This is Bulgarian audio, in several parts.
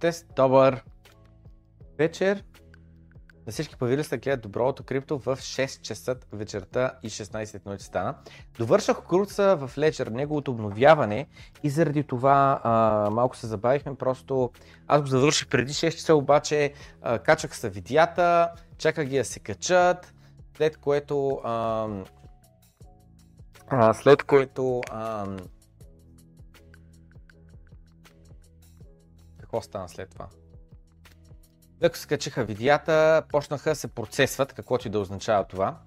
Тест. Добър вечер. На всички павили се гледат доброто крипто в 6 часа вечерта и 16 минути стана. Довършах курса в Ledger, неговото обновяване, и заради това малко се забавихме. Просто аз го завърших преди 6 часа, обаче качах са видеята, чаках ги да се качат, след което какво стана след това? Ако скачиха видеята, почнаха да се процесват, каквото и да означава това.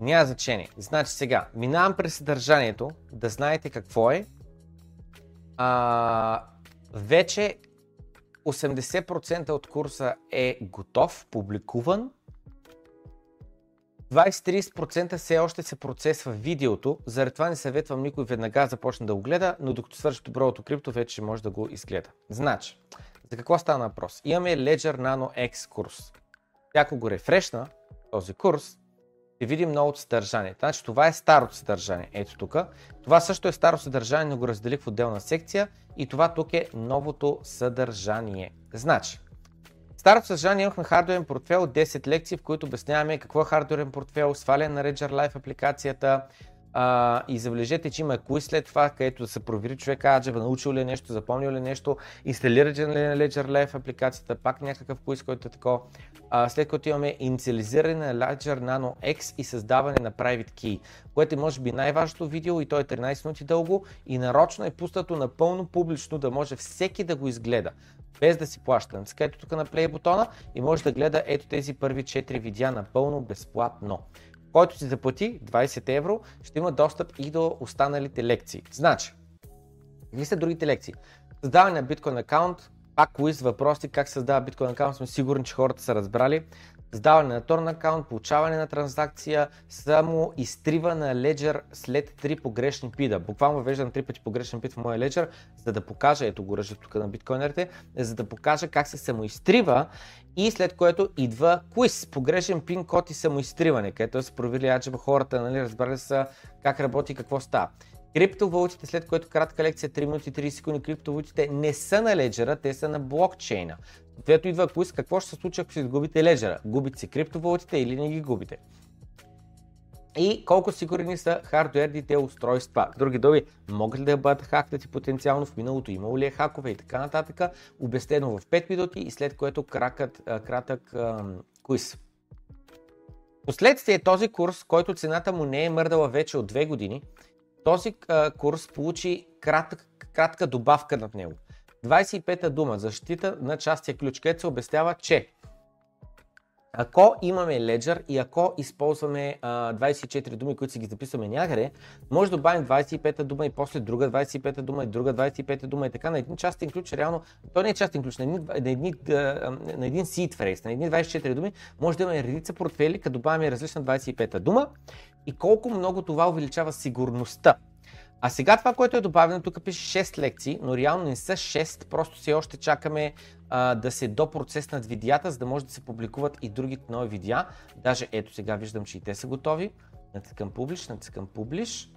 Няма значение. Значи сега, минавам през съдържанието, да знаете какво е. Вече 80% от курса е готов, публикуван. 20-30% все още се процесва видеото, заради това не съветвам никой веднага започне да го гледа, но докато свърши доброто крипто, вече може да го изгледа. Значи, за какво стана въпрос? Имаме Ledger Nano X курс. Ако го рефрешна този курс, ще видим новото съдържание. Значи това е старото съдържание. Ето тук. Това също е старо съдържание, но го разделих в отделна секция. И това тук е новото съдържание. Значи, старото съдържание имахме хардуерен портфел, 10 лекции, в които обясняваме какво е хардуерен портфел, сваляне на Ledger Live апликацията. И забележете, че има кои след това, където да се провери човека, аджеба, научил ли нещо, запомнил ли нещо, инсталиран ли на Ledger Live апликацията, пак някакъв коис, който е такова. След което имаме инициализиране на Ledger Nano X и създаване на Private Key, което е може би най-важното видео, и то е 13 минути дълго и нарочно е пуснато напълно публично, да може всеки да го изгледа, без да си плаща. Натискайте тук на play бутона и може да гледа ето тези първи 4 видеа напълно безплатно. Който си заплати 20 евро, ще има достъп и до останалите лекции. Значи, какви са другите лекции? Създаване на Bitcoin акаунт, пак квиз, въпроси как се създава Bitcoin акаунт, сме сигурни, че хората са разбрали. Създаване на торн акаунт, получаване на транзакция, само изтрива на Ledger след 3 погрешни пида. Буквално въвеждам 3 пъти погрешен пид в моя Ledger, за да покажа, ето го ръжа тук на биткоинерите, за да покажа как се самоизтрива, и след което идва квиз, погрешен пин код и самоизтриване, където се проверили аджеба хората, нали, разбрали са как работи и какво става. Криптовалутите, след което кратка лекция, 3 минути 30 секунди, криптовалутите не са на леджера, те са на блокчейна. Ответо идва квиз, какво ще се случи, ако си губите леджера, губите си криптовалутите или не ги губите. И колко сигурни са хардуерните устройства. Други думи, могат ли да бъдат хакнати потенциално, в миналото имало ли е хакове и така нататък. Обяснено в 5 минути и след което кратък квиз. Последствие този курс, който цената му не е мърдала вече от 2 години, този курс получи кратка добавка над него. 25-та дума, защита на частия ключ, където се обяснява, че ако имаме Ledger и ако използваме 24 думи, които си ги записваме някъде, може да добавим 25-та дума и после друга 25-та дума и друга 25-та дума и така на един частен ключ, реално, то не е частен ключ, на един seed phrase, на едни 24 думи, може да имаме редица портфели, като добавяме различна 25-та дума, и колко много това увеличава сигурността. А сега това, което е добавено, тук пише 6 лекции, но реално не са 6, просто все още чакаме да се допроцеснат видеята, за да може да се публикуват и другите нови видеа. Даже ето сега виждам, че и те са готови. Натискам публиш.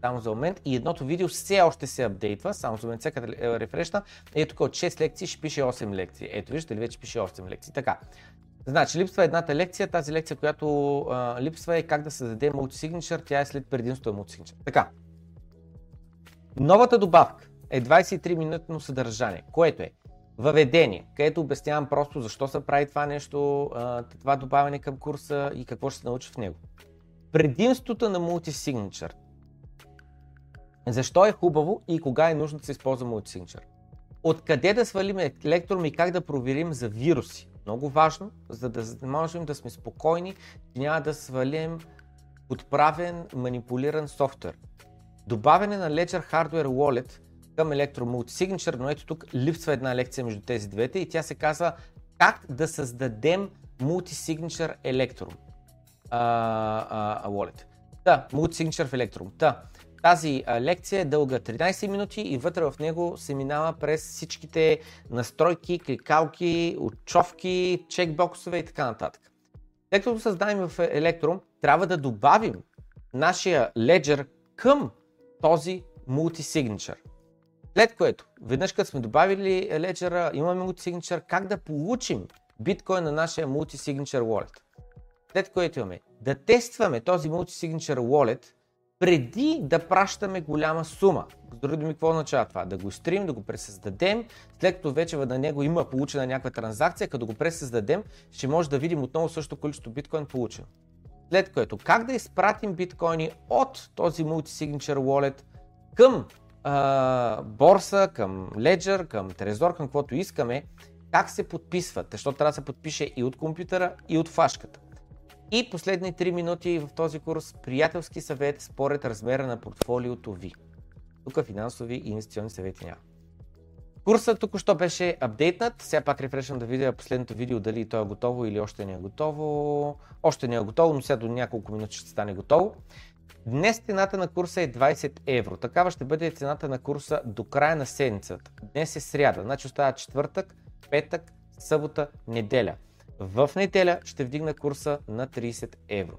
Само за момент, и едното видео все още се апдейтва, само за момент, всяка рефрешна. Ето тук от 6 лекции ще пише 8 лекции. Ето виждате ли, вече пише 8 лекции. Така. Значи липсва едната лекция, тази лекция, която липсва, е как да създаде multi-signature, тя е след предимството на multi-signature. Така. Новата добавка е 23-минутно съдържание, което е въведение, където обяснявам просто защо се прави това нещо, това добавяне към курса и какво ще се научи в него. Предимството на Multi-Signature. Защо е хубаво и кога е нужно да се използва Multi-Signature. Откъде да свалим Electrum и как да проверим за вируси. Много важно, за да можем да сме спокойни, че няма да свалим подправен, манипулиран софтуер. Добавяне на Ledger Hardware Wallet към Electrum Multi-Signature, но ето тук липсва една лекция между тези двете и тя се казва как да създадем Multi-Signature Electrum Wallet. Multi-Signature в Electrum. Тази лекция е дълга 13 минути и вътре в него се минава през всичките настройки, кликалки, отчовки, чекбоксове и така нататък. След като създадем в Electrum, трябва да добавим нашия Ledger към този Multi-Signature. След което, веднъж като сме добавили Ledger-а, имаме multi-signature, как да получим биткоин на нашия multi-signature wallet. След което имаме да тестваме този multi-signature wallet преди да пращаме голяма сума. С други думи, какво означава това? Да го стрим, да го пресъздадем, след като вече на него има получена някаква транзакция, като го пресъздадем, ще може да видим отново същото количество биткоин получено. След което, как да изпратим биткоини от този multi-signature wallet към борса, към Ledger, към трезор, към каквото искаме, как се подписват, защото трябва да се подпише и от компютъра, и от флашката. И последни 3 минути в този курс приятелски съвет според размера на портфолиото ви. Тук финансови и инвестиционни съвети няма. Курсът току-що беше апдейтнат, сега пак рефрешвам да видя последното видео дали то е готово или още не е готово. Още не е готово, но сега до няколко минути ще стане готово. Днес цената на курса е 20 евро, такава ще бъде цената на курса до края на седмицата. Днес е сряда, значи остава четвъртък, петък, събота, неделя. В неделя ще вдигна курса на 30 евро.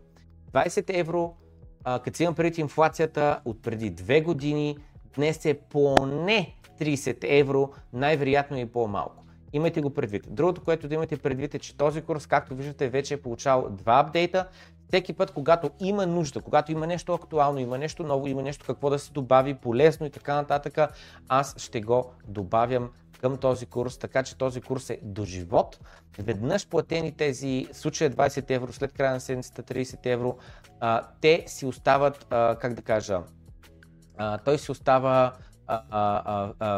20 евро, като имам преди инфлацията от преди 2 години, днес е поне 30 евро, най-вероятно и по-малко. Имайте го предвид. Другото, което да имате предвид е, че този курс, както виждате, вече е получал 2 апдейта. Всеки път, когато има нужда, когато има нещо актуално, има нещо ново, има нещо какво да се добави, полезно и така нататък, аз ще го добавям към този курс, така че този курс е до живот. Веднъж платени тези, случая 20 евро, след края на седмицата 30 евро, те си остават, как да кажа, той си остава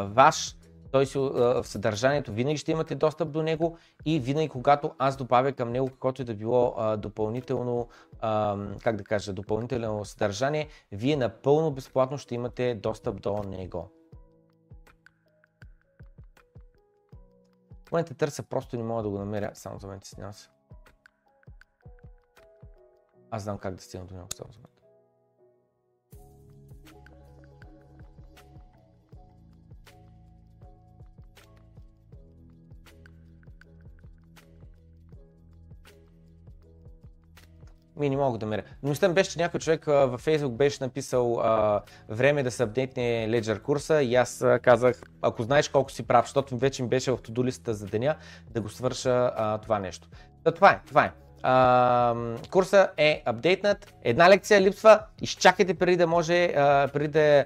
ваш, той си в съдържанието, винаги ще имате достъп до него и винаги когато аз добавя към него каквото и да било допълнително, как да кажа, допълнително съдържание, вие напълно безплатно ще имате достъп до него. В момента търся, просто не мога да го намеря, само за мен ти снял се. Аз знам как да стигна до него, само за мен. Ми не мога да меря. Но мислям беше, че някой човек във Facebook беше написал време да се апдейтне Ledger курса и аз казах, ако знаеш колко си прав, защото вече ми беше в to-do листата за деня, да го свърша това нещо. Да, това е. Курса е апдейтнат, една лекция липсва, изчакайте преди да може, преди да,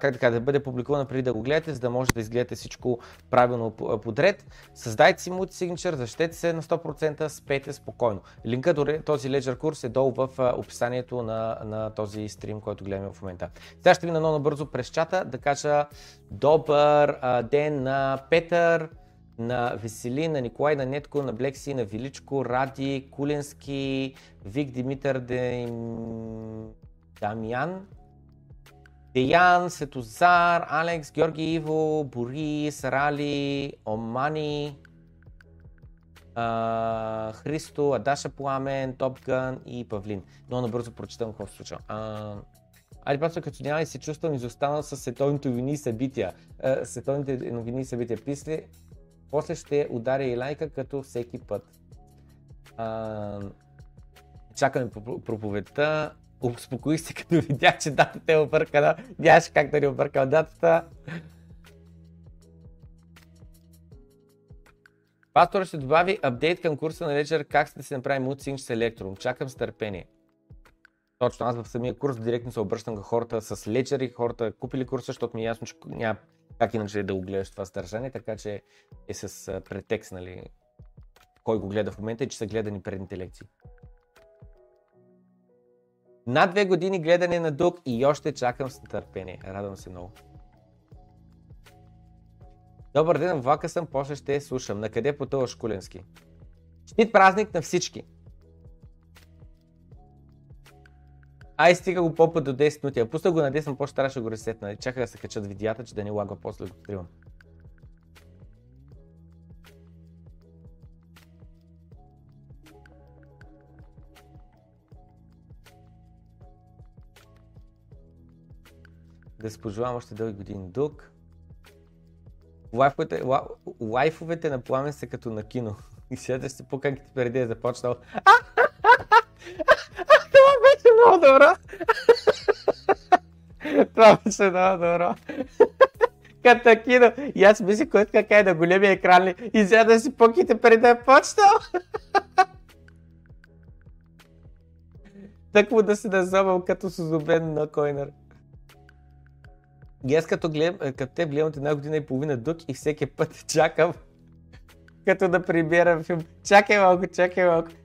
как да кажа, да бъде публикувана, преди да го гледате, за да може да изгледате всичко правилно подред. Създайте си multi-signature, защитете се на 100%, спейте спокойно. Линка до този Ledger курс е долу в описанието на този стрим, който гледаме в момента. Сега ще мина много набързо през чата да кажа добър ден на Петър, на Веселин, на Николай, на Нетко, на Блекси, на Величко, Ради, Кулински, Вик, Димитър, Дамян, Деян, Светозар, Алекс, Георги, Иво, Борис, Рали, Омани, Христо, Адаша, Пламен, Топган и Павлин. Много набързо прочитам какво се случва. Али просто като няма и се чувствам изостанал с световните новини и събития. После ще ударя и лайка, като всеки път. Чакаме проповедта. Успокоих се, като видях, че датата е объркана. Нямаше как да не объркам датата. Пастора ще добави апдейт към курса на Ledger, как да се направи multi-signature с Electrum. Чакам с търпение. Точно, аз в самия курс директно се обръщам към хората с Ledger и хората купили курса, защото ми е ясно, че няма как иначе да го гледаш това съдържание, така че е с претекст, нали, кой го гледа в момента и че са гледани предните лекции. Над 2 години гледане на Дук и още чакам с нетърпение. Радвам се много. Добър ден, влака съм, после ще слушам. Накъде потъваш, Куленски? Честит празник на всички! Ай, стига го по-път до 10 минути. Пусна го на 10, после трябваше да го ресетна. Чака да се качат видеята, че да не лагва после да го тривам. Да се пожелавам още дълги години Дук. Лайфовете на Пламен са като на кино. И сядаш си пуканките преди е започнал. Много добро! Това беше много добро! Катакино. И аз мисля, който кака е на големия екран ли, и сега да си пъките преди да е почнал. Так му да се назовам като сузубен на койнер. И аз като те гледам от една година и половина дук и всеки път чакам като да прибирам филм.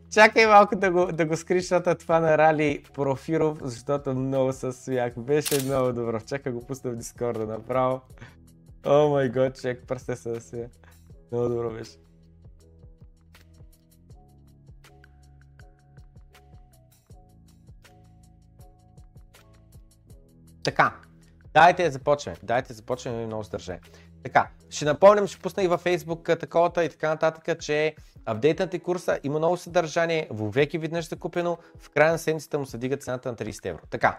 Чакай малко да го скриншота това на Рали Профиров, защото много се смях. Беше много добро. Чакай го пусна в Дискорда направо. О май гот, чек, пръсте се да смях. Много добро беше. Така, дайте започваме, много стържа. Така, ще напомням, ще пусна и във Facebook таковата и така нататък, че апдейтнати курса има много съдържание, вовеки веднъж закупено, в края на седмицата му се дига цената на 30 евро. Така,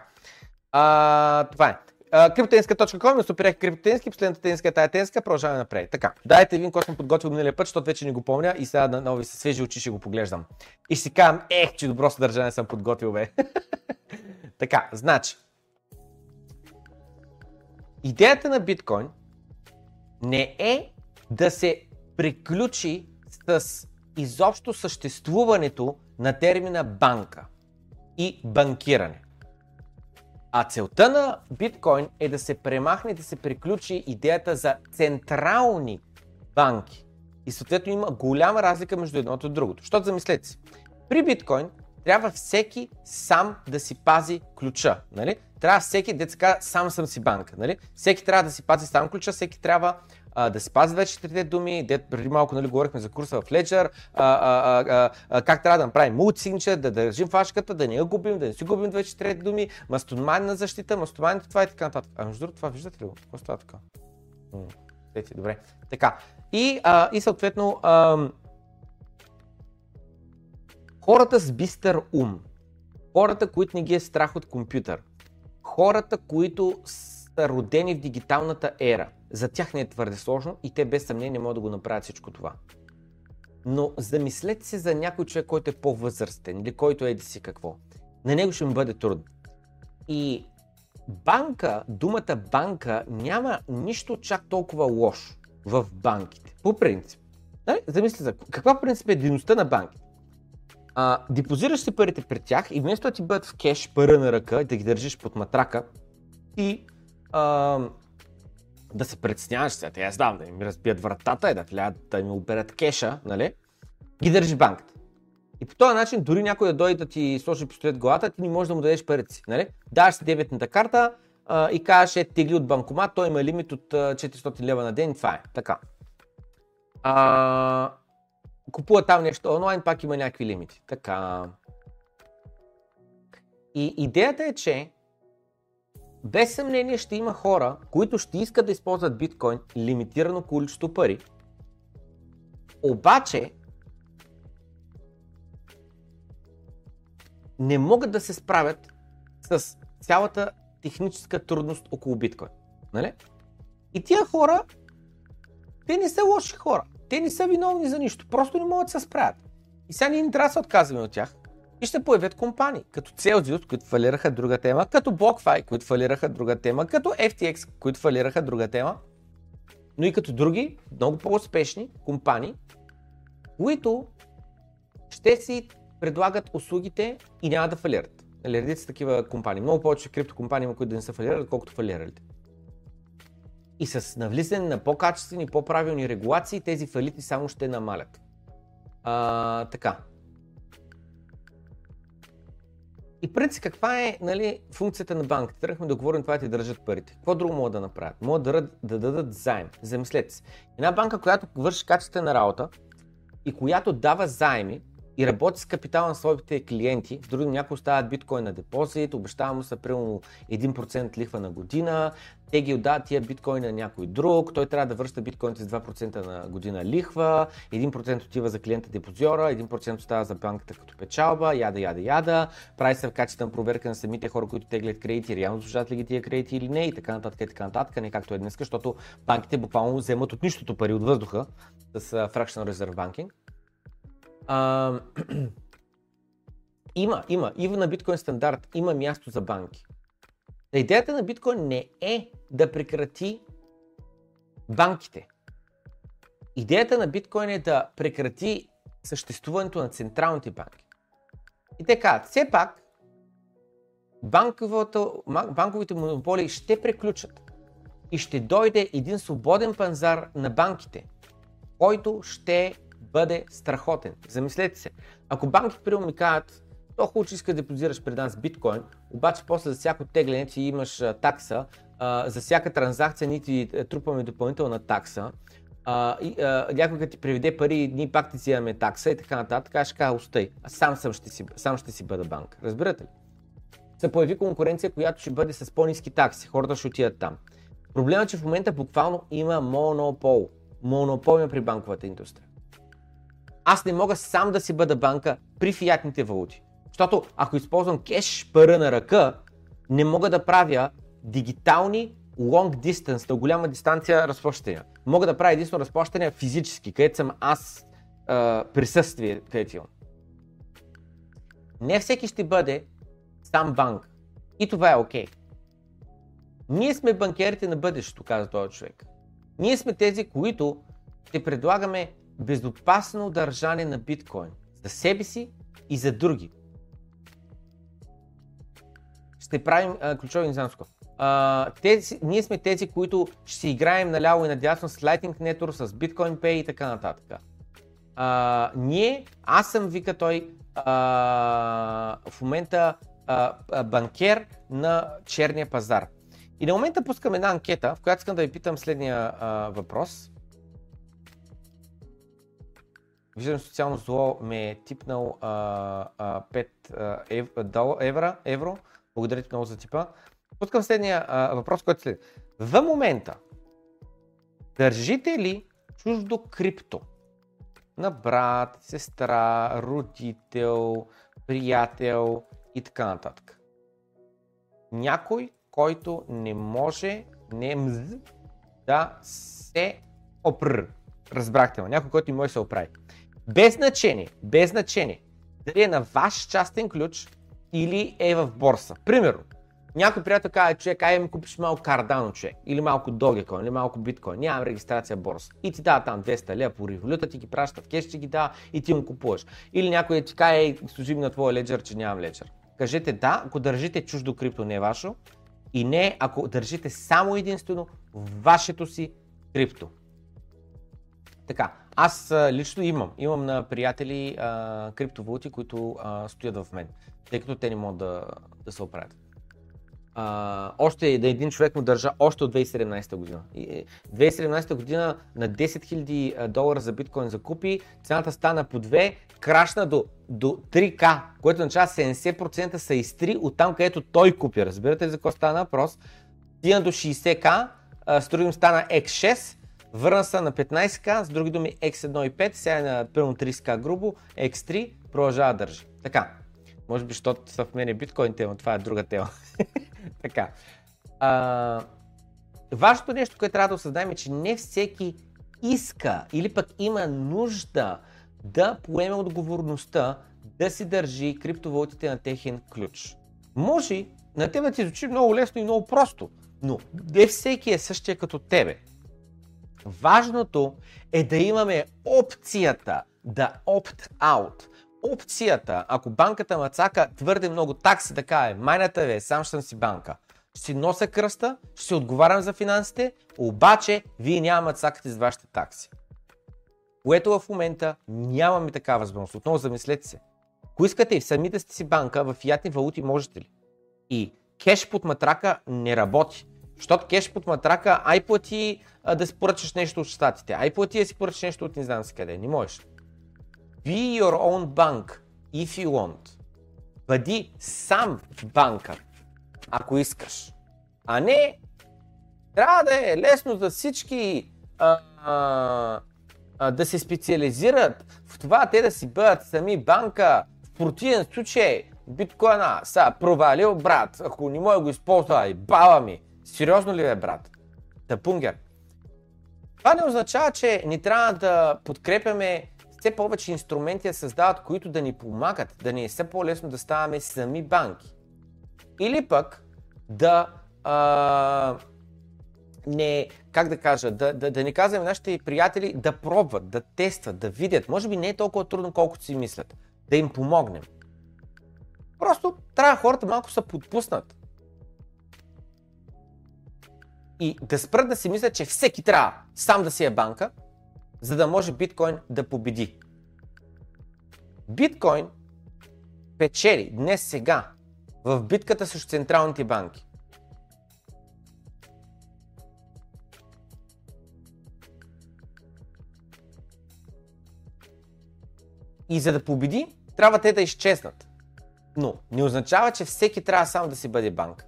това е. Криптоинска.com, но супер криптоински, последната тенска е тая тенска, продължаваме напред. Така, дайте един, който съм подготвил миналия път, защото вече не го помня и сега на нови със свежи очи ще го поглеждам. И ще си казвам, че добро съдържание съм подготвил, бе. Така, значи. Идеята на биткоин не е да се приключи с изобщо съществуването на термина банка и банкиране. А целта на биткоин е да се премахне, да се приключи идеята за централни банки. И съответно има голяма разлика между едното и другото. Защото замислете си, при биткоин трябва всеки сам да си пази ключа, нали? Трябва всеки, сам съм си банка, нали? Всеки трябва да си пази сам ключа, всеки трябва да си пази вече четирите думи, преди малко, нали, говорихме за курса в Ledger, как трябва да направим мултисигничър, да държим фашката, да не я губим, да не си губим вече четирите думи, мастомайна защита, мастомайна това и така нататък. А между другото това виждате ли го? Какво става така? Добре, така. И съответно, хората с бистър ум, хората, които не ги е страх от компютър, хората, които са родени в дигиталната ера, за тях не е твърде сложно и те без съмнение могат да го направят всичко това. Но замислете се за някой човек, който е по-възрастен или който е да си какво. На него ще му бъде трудно. И банка, думата банка, няма нищо чак толкова лошо в банките. По принцип. Замисли за каква принцип е дейността на банките. Депозираш си парите при тях и вместо да ти бъдат в кеш пара на ръка и да ги държиш под матрака и да се притесняваш, сега аз давам да ми разбият вратата и да ми оберат кеша, нали, ги държи банката. И по този начин дори някой да дойде да ти сложи пистолет в главата, ти не можеш да му дадеш парите си, нали? Даваш си дебетната карта и кажеш, тегли от банкомат, той има лимит от 400 лева на ден и това е. Така. Купува там нещо онлайн, пак има някакви лимити. Така. И идеята е, че без съмнение ще има хора, които ще искат да използват биткоин лимитирано количество пари. Обаче не могат да се справят с цялата техническа трудност около биткоин. Нали? И тия хора, те не са лоши хора. Те не са виновни за нищо, просто не могат да се справят. И сега ние не трябва да се отказваме от тях и ще появят компании, като Celsius, които фалираха друга тема, като BlockFi, които фалираха друга тема, като FTX, които фалираха друга тема, но и като други много по-успешни компании, които ще си предлагат услугите и няма да фалират. Редица такива компании, много повече криптокомпании има, които да не са фалирали, колкото фалиралите. И с навлизане на по-качествени, по-правилни регулации, тези фалити само ще намалят. Така. И принцип, каква е, нали, функцията на банката? Тръгнахме да говорим това да ти държат парите. Какво друго могат да направят? Могат да дадат заем. Замислете се. Една банка, която върши качествена работа и която дава заеми и работи с капитала на своите клиенти, други някои оставят биткоин на депозит, обещава му се примерно 1% лихва на година, те ги отдават тия биткоин на някой друг, той трябва да връща биткоините с 2% на година лихва, 1% отива за клиента депозиора, 1% остава за банката като печалба, яда, прави се качествена проверка на самите хора, които теглят кредити, реално служат ли ги тия кредити или не и така нататък, не както е днес, защото банките буквално вземат от нищото пари от въздуха с Fractional Reserve Banking. Има, и на биткоин стандарт има място за банки. Идеята на биткоин не е да прекрати банките. Идеята на биткоин е да прекрати съществуването на централните банки. И те казват, все пак банковите монополи ще приключат и ще дойде един свободен пазар на банките, който ще бъде страхотен. Замислете се, ако банки примерно ми кажат, то хубаво, че искаш да депозираш при нас биткоин, обаче после за всяко тегляне ти имаш такса, за всяка транзакция ние ти трупаме допълнителна такса, някой като ти преведе пари, ние пак ти взимаме такса и така нататък, аз ще кажа, остай, сам ще си бъда банк. Разбирате ли? Се появи конкуренция, която ще бъде с по-ниски такси, хората ще отидат там. Проблемът е, че в момента буквално има монопол. Монопол има при банковата индустрия. Аз не мога сам да си бъда банка при фиатните валути. Защото ако използвам кеш пара на ръка, не мога да правя дигитални long distance, на голяма дистанция разплащания. Мога да правя единствено разплащания физически, където съм аз присъствие, където имам. Не всеки ще бъде сам банк. И това е окей. Ние сме банкерите на бъдещето, каза този човек. Ние сме тези, които ще предлагаме безопасно държане на биткоин. За себе си и за други. Ще правим ключови низанско. Ние сме тези, които ще играем наляво и надясно с Lightning Network, с Bitcoin Pay и така нататък. Аз съм, вика той, в момента банкер на черния пазар. И на момента пускам една анкета, в която искам да ви питам следния въпрос. Виждам, социално зло ме е типнал 5 евро. Благодаря ти много за типа. Пускам следния въпрос, който следва. В момента държите ли чуждо крипто на брат, сестра, родител, приятел и така нататък? Някой, който не може да се опр. Разбрахте ме, някой, който не може да се оправи. Без значение, дали е на ваш частен ключ или е в борса. Примерно, някой приятел казва, човек, ай ми купиш малко кардано, човек, или малко Dogecoin, или малко биткоин, нямам регистрация в борса. И ти дава там 200 лева по революта, ти ги праща в кеш, ти ги дава и ти му купуваш. Или някой ти казва, ей, служи ми на твоя леджер, че нямам леджер. Кажете да, ако държите чуждо крипто, не е ваше, и не ако държите само единствено вашето си крипто. Така, аз лично имам на приятели криптовалути, които стоят в мен, тъй като те не могат да се оправят. Още на един човек му държа още от 2017 година. 2017 година на $10,000 за биткоин закупи, цената стана по 2, крашна до 3K, което означава 70% са изтри от там, където той купи. Разбирате ли за какво стана въпрос? Стигна до 60K, струдим стана X6, върна са на 15K, с други думи X1.5, сега е на пълно 30K грубо, X3 продължава държи. Така, може би, защото са в мен е биткоин тема, това е друга тема. Така. Важното нещо, което трябва да осъзнаем е, че не всеки иска или пък има нужда да поеме отговорността да си държи криптовалутите на техен ключ. Може на теб да ти звучи много лесно и много просто, но не всеки е същия като тебе. Важното е да имаме опцията да опт-аут. Опцията, ако банката мацака твърде много такси, така е, майната ви е, сам ще съм си банка. Ще си нося кръста, ще си отговарям за финансите, обаче вие няма мацакате с вашите такси. Което в момента нямаме такава възможност. Отново замислете се. Ако искате и сами да сте си банка, в фиатни валути можете ли? И кеш под матрака не работи. Защото кеш под матрака, ай плати да си поръчаш нещо от щатите, ай плати да си поръчаш нещо от не знам си къде, не можеш. Be your own bank, if you want. Бъди сам банка, ако искаш. А не, трябва да е лесно за всички да се специализират в това, те да си бъдат сами банка. В противен случай, биткоина са провалил, брат. Ако не мога го използвай, баба ми. Сериозно ли е, брат? Тъпунгер. Това не означава, че не трябва да подкрепяме все повече инструменти да създават, които да ни помагат, да ни е все по-лесно да ставаме сами банки. Или пък да не, как да кажа, да не казваме нашите приятели да пробват, да тестват, да видят. Може би не е толкова трудно, колкото си мислят. Да им помогнем. Просто трябва хората малко са подпуснат. И да спрат да си мислят, че всеки трябва сам да си е банка, за да може биткоин да победи. Биткоин печели днес сега в битката срещу централните банки. И за да победи, трябва те да изчезнат. Но не означава, че всеки трябва сам да си бъде банка.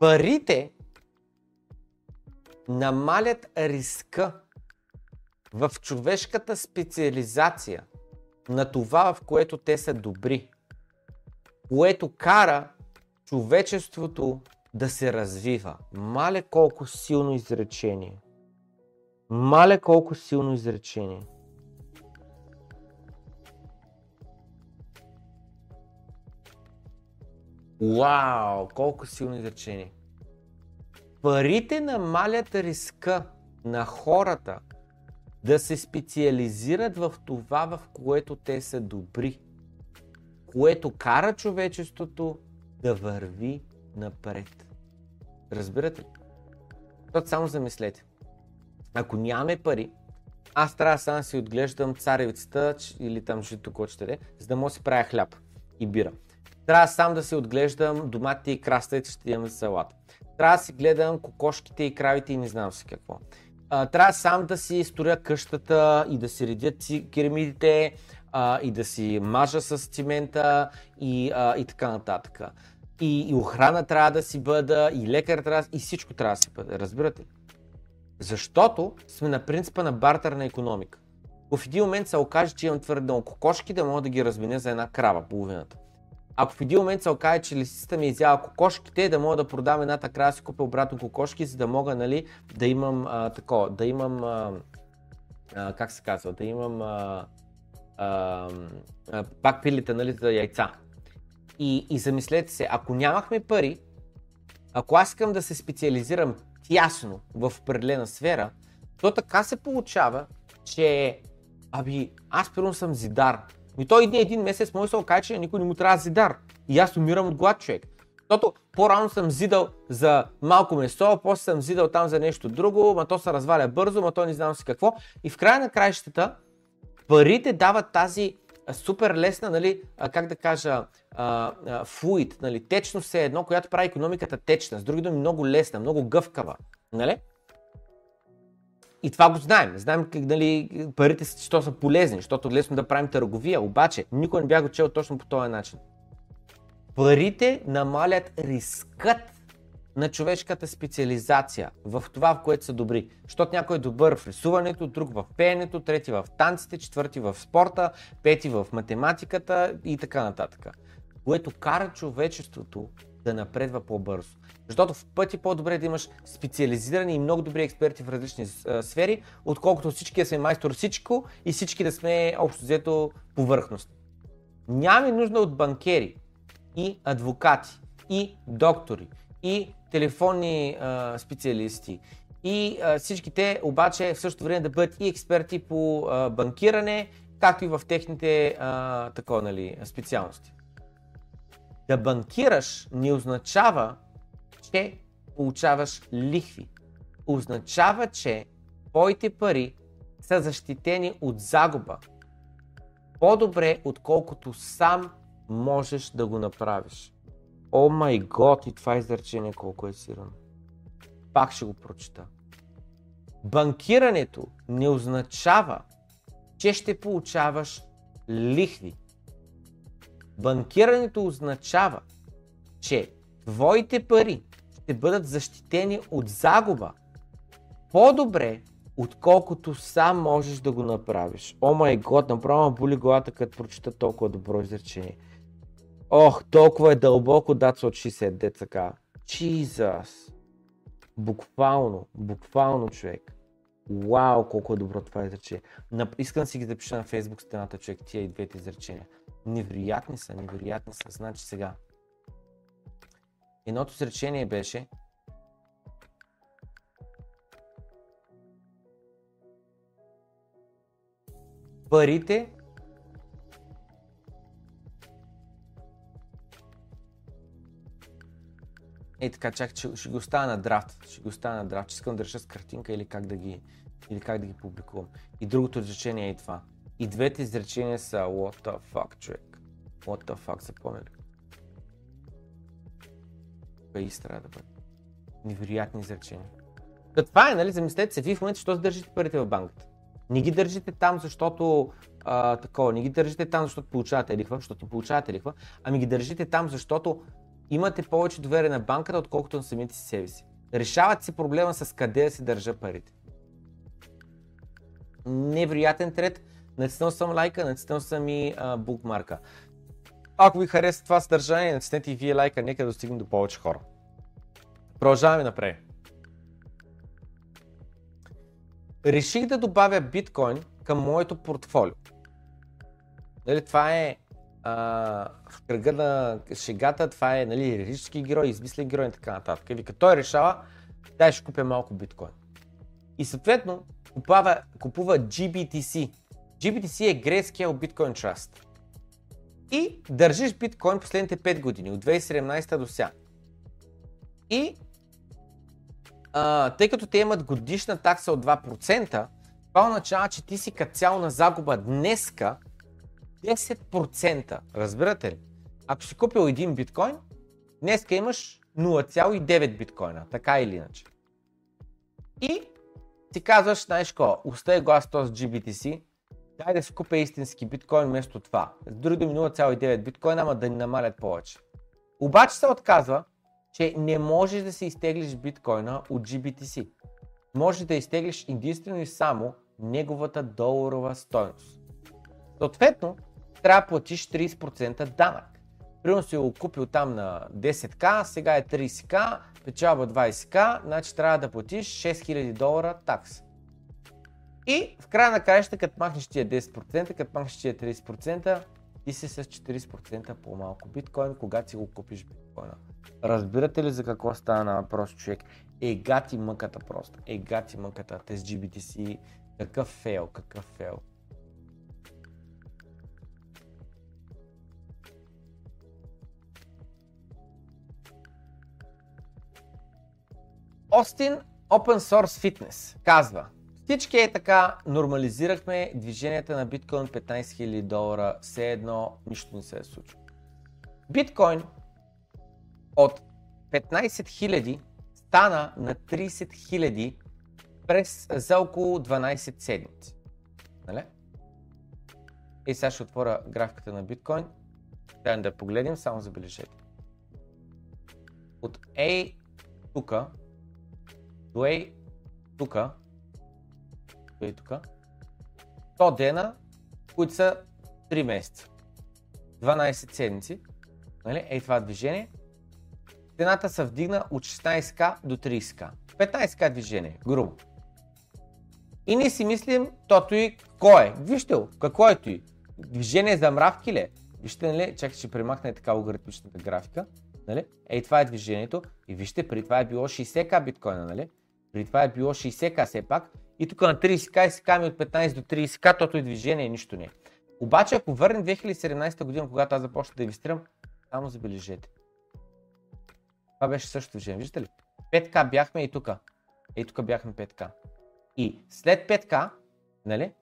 Парите намалят риска в човешката специализация на това, в което те са добри, което кара човечеството да се развива. Мале колко силно изречение. Мале колко силно изречение. Вау, колко силно изречение. Парите намалят риска на хората да се специализират в това, в което те са добри, което кара човечеството да върви напред. Разбирате ли? Тото само замислете. Ако нямаме пари, аз трябва само да си отглеждам царевицата или там жито, което ще де, за да може да си правя хляб и бира. Трябва сам да си отглеждам доматите и краставите, ще имам за салата. Трябва да си гледам кокошките и кравите и не знам си какво. Трябва сам да си строя къщата и да си редят си керамидите и да си мажа с цимента и така нататък. И охрана трябва да си бъда, и лекар трябва, и всичко трябва да си бъде. Разбирате ли? Защото сме на принципа на бартерна икономика. В един момент се окаже, че имам твърде много кокошки, да мога да ги разменя за една крава, половината. Ако в един момент се окаже, че лисицата ми изява кокошките, да мога да продам едната крава, да си купя обратно кокошки, за да мога, нали, да имам такова, да имам, как се казва, да имам пак пилите, нали, за яйца. И замислете се, ако нямахме пари, ако аз искам да се специализирам тясно в определена сфера, то така се получава, че аз първо съм зидар. И той идне един месец, може да се окаже, че никой не му трябва зидар. И аз умирам от глад, човек. Защото по-рано съм зидал за малко месо, после съм зидал там за нещо друго, ма то се разваля бързо, ма то не знам си какво. И в края на краищата парите дават тази супер лесна, нали, как да кажа, флуид, нали, течност е едно, която прави икономиката течна. С други думи, много лесна, много гъвкава. Нали? И това го знаем. Знаем как, нали, парите що са полезни, защото лесно да правим търговия, обаче никой не бях го чел точно по този начин. Парите намалят рискът на човешката специализация в това, в което са добри. Защото някой е добър в рисуването, друг в пеенето, трети в танците, четвърти в спорта, пети в математиката и така нататък. Което кара човечеството да напредва по-бързо. Защото в пъти по-добре да имаш специализирани и много добри експерти в различни сфери, отколкото всички да сме майстор всичко и всички да сме общо взето повърхност. Нямаме нужда от банкери и адвокати и доктори и телефонни специалисти и всички те обаче в същото време да бъдат и експерти по банкиране, както и в техните такова, нали, специалности. Да банкираш не означава, че получаваш лихви. Означава, че твоите пари са защитени от загуба. По-добре, отколкото сам можеш да го направиш. О май гот, и това изречение колко е силно. Пак ще го прочита. Банкирането не означава, че ще получаваш лихви. Банкирането означава, че твоите пари ще бъдат защитени от загуба по-добре, отколкото сам можеш да го направиш. О май гот, направо боли главата, като прочита толкова добро изречение. Ох, толкова е дълбоко, that's от 60 децака. Jesus! Буквално, човек. Вау, колко е добро това изречение. Искам да си ги запиша на Facebook стената, човек, тия и двете изречения. Невероятни са, невероятни са. Значи сега. Едното изречение беше... Парите е така, чак, ще го оставя на драфт, че искам да реша с картинка или как да ги, публикувам. И другото изречение е това. И двете изречения са what the fuck, човек. What the fuck, запомня ли? Пейс трябва да бъде. Невероятни изречения. Да, това е, нали, замислете се, ви в момента защо задържите парите в банката. Не ги държите там, защото не ги държите там, защото получавате лихва, ами ги държите там, защото имате повече доверие на банката, отколкото на самите си себе си. Решават си проблема с къде да си държа парите. Невероятен трет, натиснал съм лайка, натиснал съм и букмарка. Ако ви харесва това съдържание, натиснете и вие лайка, нека да достигнем до повече хора. Продължаваме напред. Реших да добавя биткоин към моето портфолио. Нали, това е в кръга на шегата, това е, нали, лирически герой, измислен герой и така нататък. И като той решава, дай ще купя малко биткоин. И съответно купува GBTC. GBTC е Grayscale Bitcoin Trust. И държиш биткоин последните 5 години, от 2017 до сега. И тъй като те имат годишна такса от 2%, това означава, че ти си като цяло на загуба днеска 10%. Разбирате ли? Ако си купил един биткоин, днеска имаш 0,9 биткоина, така или иначе. И ти казваш, знаеш какво, остай го аз този GBTC, дай да си купя истински биткоин вместо това. С други думи 0,9 биткоина, ама да ни намалят повече. Обаче се отказва, че не можеш да си изтеглиш биткоина от GBTC. Можеш да изтеглиш единствено и само неговата доларова стойност. Съответно, трябва да платиш 30% данък. Примерно си го купил там на 10K, сега е 30K, печалба 20K, значи трябва да платиш $6000 такса. И в края на краищата, като махнеш тия 10%, като махнеш тия 30%, ти си с 40% по-малко биткоин, когато си го купиш биткоина. Разбирате ли за какво стана въпрос, човек? Егати мъката просто, егати мъката, тези GBTC, какъв фейл, Austin Open Source Fitness казва, всички е така, нормализирахме движенията на биткоин $15,000, все едно нищо не се е случило. Биткоин от 15 000 стана на 30 000 за около 12 седмици. Нали? И сега ще отворя графиката на биткоин. Трябва да погледнем, само забележете. От A тука до A тука, до A тука, 100 дена, които са 3 месеца. 12 седмици. Нали? Ей това движение. Цената се вдигна от 16K до 30K. 15K движение, грубо. И ние си мислим, тото и кой е? Вижте го, какво е той? Движение за мравки ли? Вижте, нали? Чакай, ще премахна така логаритмичната графика. Нали? Ей, това е движението. И вижте, при това е било 60K биткоина, нали? При това е било 60K все пак. И тук на 30K и се каме от 15 до 30K, тото и движение, нищо не е. Обаче, ако върнем 2017 година, когато аз започна да инвестирам, само забележете. Това беше същото движение, виждате ли? 5K бяхме и тук. Ей, тук бяхме 5K. И след 5K, нали,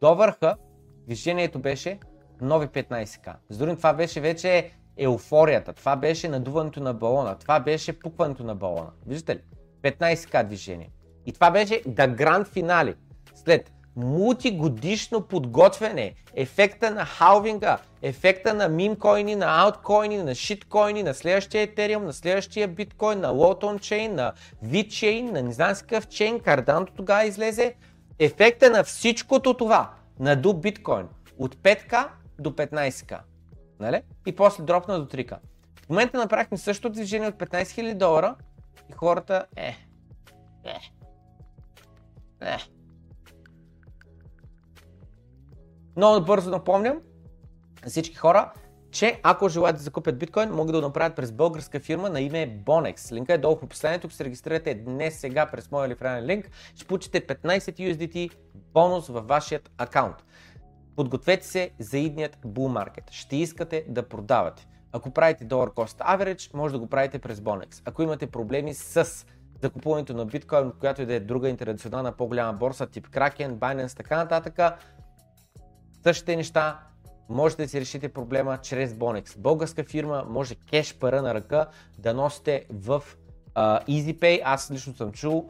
до върха, движението беше нови 15K. С другим, това беше вече еуфорията, това беше надуването на балона, това беше пукването на балона. Виждате ли? 15K движение. И това беше да гранд финали. След мултигодишно подготвяне, ефекта на халвинга, ефекта на мимкоини, на ауткоини, на шиткоини, на следващия етериум, на следващия биткоин, на лотончейн, на витчейн, на не знам си какъв чейн, карданото тогава излезе. Ефекта на всичкото това, на до биткоин, от 5K до 15K, нали? И после дропна до 3K. В момента направихме същото движение от $15,000 и хората Много бързо напомням на всички хора, че ако желаят да закупят биткоин, могат да го направят през българска фирма на име Bonex. Линка е долу в описанието, ако се регистрирате днес сега през моя реферален линк, ще получите 15 USDT бонус във вашият акаунт. Подгответе се за идният bull market. Ще искате да продавате. Ако правите dollar cost average, може да го правите през Bonex. Ако имате проблеми с закупуването на биткоин, от която и да е друга интернационална по-голяма борса, тип Kraken, Binance, така нататък, същите неща, можете да си решите проблема чрез Bonex. Българска фирма, може кеш пара на ръка да носите в EasyPay. Аз лично съм чул,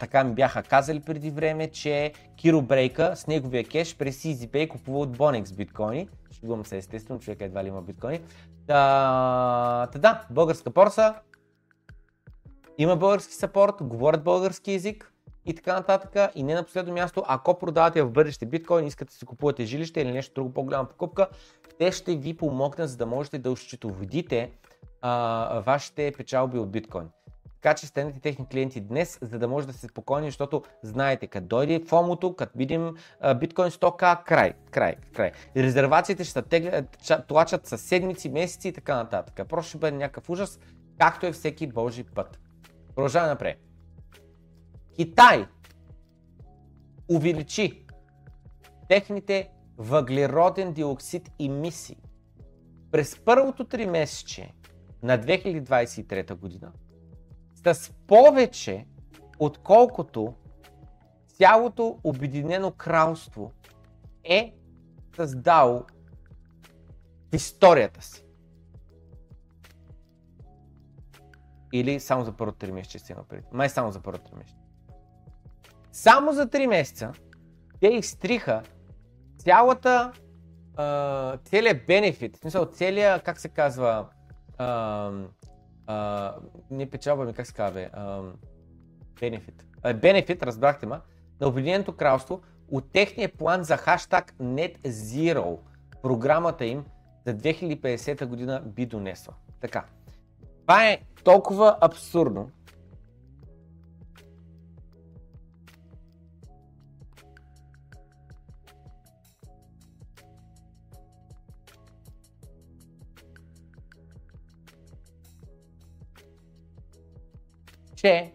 така ми бяха казали преди време, че Киро Брейка с неговия кеш през EasyPay купува от Bonex биткоини. Шегувам се, естествено, човек едва ли има биткоини. Да, българска борса, има български сапорт, говорят български език и така нататък. И не на последно място, ако продавате в бъдеще биткоин, искате да си купувате жилище или нещо друго по-голяма покупка, те ще ви помогнат, за да можете да осчетоводите вашите печалби от биткоин. Така че станете техни клиенти днес, за да може да сте спокойни, защото знаете, като дойде фомото, като видим биткоин стока, край. Резервациите ще тлачат със седмици, месеци и така нататък. Просто ще бъде някакъв ужас, както е всеки божи път. Продължаваме напред. Китай увеличи техните въглероден диоксид емисии. През първото 3 месече на 2023 година с повече, отколкото цялото Обединено кралство е създало в историята си. Или само за първото 3 месече си има преди. Май само за първото 3 месече. Само за 3 месеца те изтриха целият бенефит, в смисъл целият, как се казва, не печалба ми, как се казва, бенефит. Бенефит, разбрахте ма, на Обединеното кралство от техния план за хаштаг Net Zero. Програмата им за 2050 година би донесла. Така. Това е толкова абсурдно. Че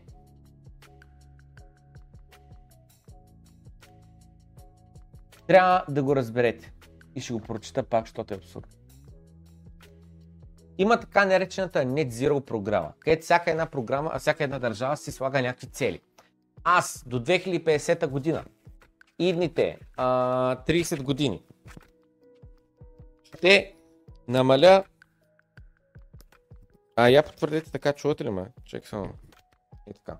трябва да го разберете и ще го прочита пак, защото е абсурдно. Има така наречената Net Zero програма, където всяка една държава си слага някакви цели. Аз до 2050 година, идните 30 години, ще намаля... я потвърдете така, чувате ли ме? Чек само. И така.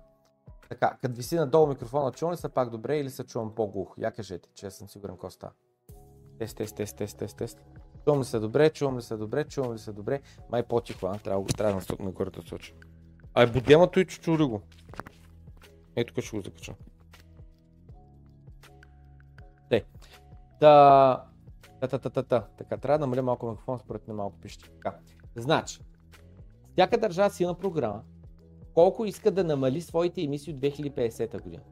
Така, като виси надолу микрофона, чувам ли са пак добре или се чувам по-глух? Я кажете, че аз съм сигурен какво става. Тест. Чувам ли се добре? Май по-тихо, трябва да на гората случа. Ай, будемато и чучури го. Ето тук ще го закачам. Така, трябва да намаля малко микрофон, според не малко пишете. Така, значи, всяка държава си има програма, колко иска да намали своите емисии от 2050 година.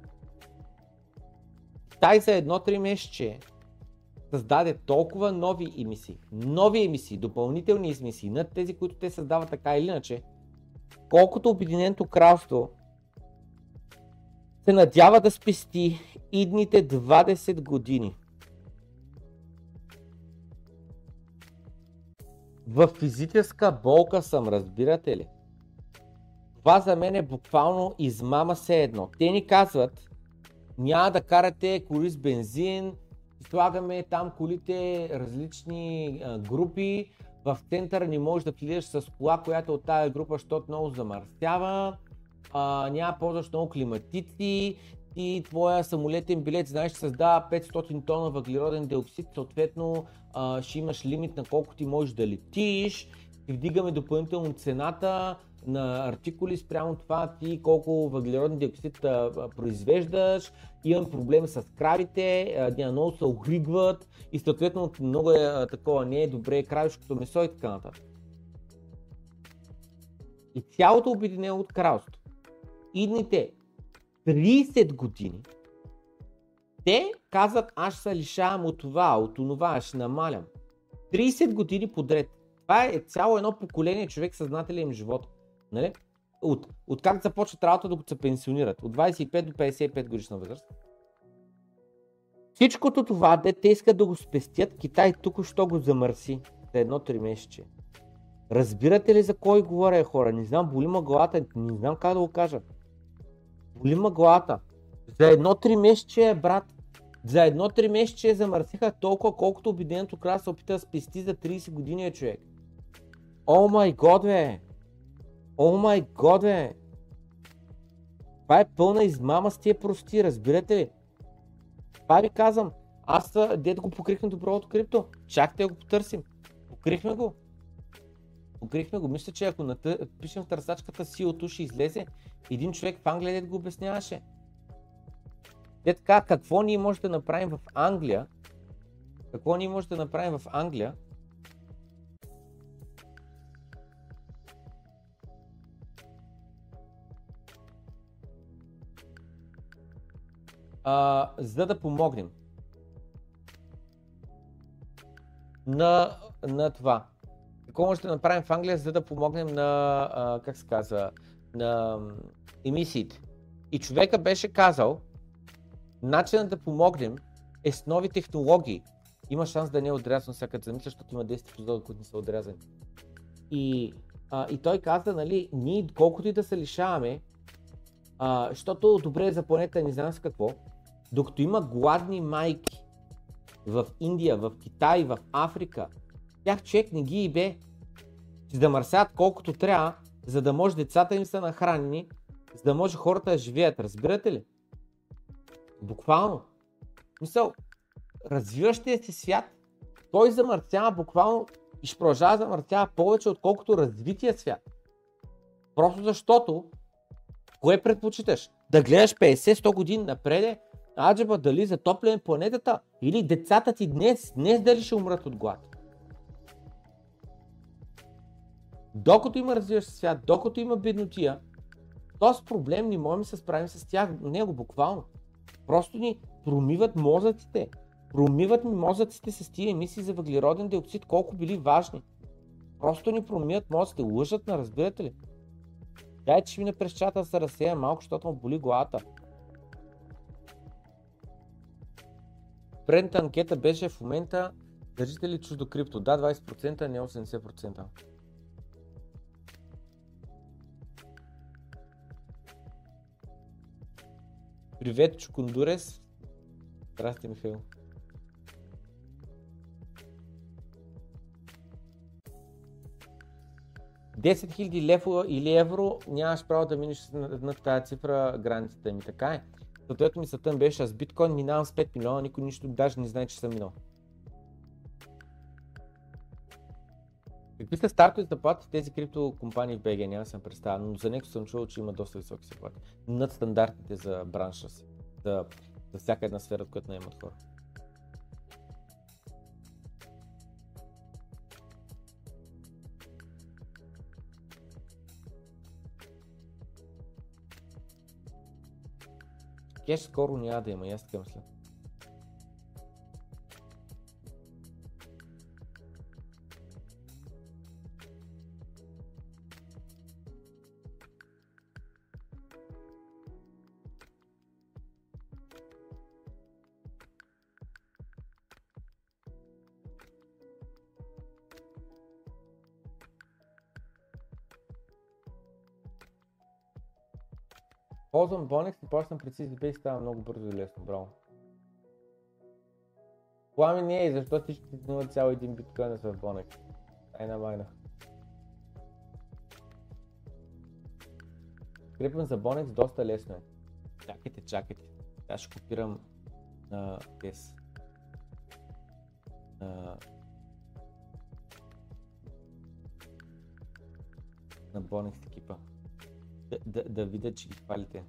Тай за 1-3 месече създаде толкова нови емисии, допълнителни емисии над тези, които те създават така или иначе, колкото Обединеното кралство се надява да спести идните 20 години. В физическа болка съм, разбирате ли? Това за мен е буквално измама все едно. Те ни казват, няма да карате коли с бензин, слагаме там колите различни групи, в центъра не можеш да влизаш с кола, която от тази група, защото много замърсява, няма ползваш много климатици и твоя самолетен билет, знаеш, създава 500 тона въглероден диоксид, съответно ще имаш лимит на колко ти можеш да летиш и вдигаме допълнително цената на артикули спрямо това ти колко въглероден диоксид произвеждаш, имам проблем с кравите, много се охригват и съответно много е такова, не е добре кравишкото месо и така нататък. И цялото Обединено кралство, идните 30 години Те казват, аз ще се лишавам от това, от това, аз ще намалям. 30 години подред. Това е цяло едно поколение човек съзнателен им живот. Нали? От как започват работа, докато се пенсионират. От 25 до 55 годишна възраст. Всичкото това, де те искат да го спестят, Китай тук що го замърси за едно 3 месече. Разбирате ли за кой говоря, хора? Не знам, боли ма главата, не знам как да го кажа. Боли ма главата. За едно 3 месече, брат. За едно 3 месече замърсиха толкова, колкото Обединеното кралство опита да спести за 30 години, човек. О май год, бе! О май год, бе! Това е пълна измама с тия прости, разбирате ли? Това ви казвам, аз дето го покрихме доброто крипто, чакайте да го потърсим. Покрихме го. Покрихме го, мисля, че ако пишем в търсачката си от уши излезе, един човек в Англия дето го обясняваше. Те така, какво ние може да направим в Англия? Какво ние може да направим в Англия? За да помогнем на това. Какво може да направим в Англия, за да помогнем на, как се казва, на емисиите? И човека беше казал, начинът да помогнем е с нови технологии. Има шанс да не е отрязан всякъде замисля, защото има 10 епизода, които не са отрязани. И той каза, нали, ние колкото и да се лишаваме, защото добре е за планета, не знам с какво, докато има гладни майки в Индия, в Китай, в Африка, тях човек не ги ебе, за да мърсят колкото трябва, за да може децата им са нахранени, за да може хората да живеят, разбирате ли? Буквално. Мисъл, развиващия се свят, той замърсява буквално и ще продължава да замърсява повече, отколкото развития свят. Просто защото, кое предпочиташ? Да гледаш 50-100 години напред, аджеба дали затопляме планетата или децата ти днес дали ще умрат от глад. Докато има развиващ свят, докато има беднотия, този проблем не можем да се справим с тях, него буквално. Просто ни промиват мозъците. Промиват ни мозъците с тия емисии за въглероден диоксид, колко били важни. Просто ни промиват мозъците, лъжат на, разбирате ли? Дай, че ми не през чата да се разсея малко, защото му боли главата. Предната анкета беше в момента, държите ли чуждо крипто? Да, 20%, не 80%. Привет, Чукундурес. Здрасти, Михаил. $10,000 лева или евро нямаш право да минеш на тази цифра границата ми, така е. Съответно мисълта ми беше, аз биткоин минавам с 5 милиона, никой нищо даже не знае, че съм минал. Какви са стартовите заплати в тези криптокомпании в БГ, няма да съм представя, но за него съм чувал, че има доста високи заплати. Над стандартите за бранша си, за всяка една сфера, в която наемат хора. Кеш скоро няма да има, и аз така мисля. Ползвам Bonex и почнам пред EasyPay и става много бързо и лесно, браво. Пламен не е, защо всички 0,1 биткоина са в Bonex? Тайна майна. Скрипвам за Bonex доста лесно е. Чакайте. Аз ще копирам на тез. На Bonex екипа. Да видя, че ги хвалите.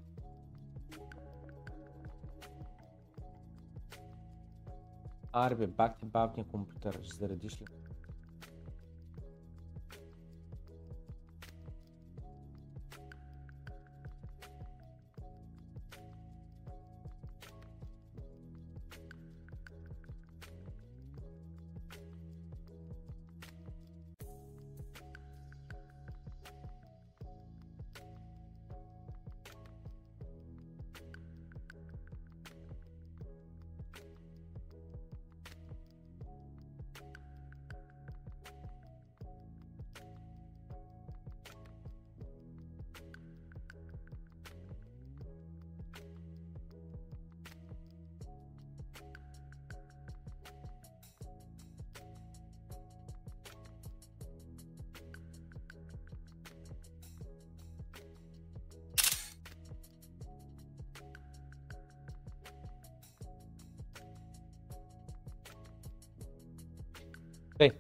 Арбе, бак ти бавния компютър, ще заредиш ли? Тъй.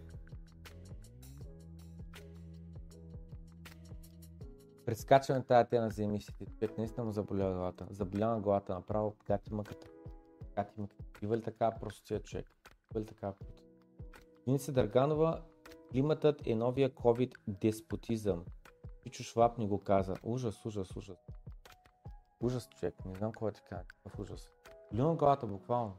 Прескачваме тази тема за емисиите. Човек наистина му заболява главата. Заболява главата направо, така ти мъката. Така ти мъката. Бива ли такава простотия, човек? Бива ли такава простотия? Деница Дърганова, климатът е новия COVID деспотизъм. Пичо Шваб ни го каза. Ужас, ужас, ужас. Ужас, човек. Не знам кога ти казва. Ужас. Люна главата, буквално.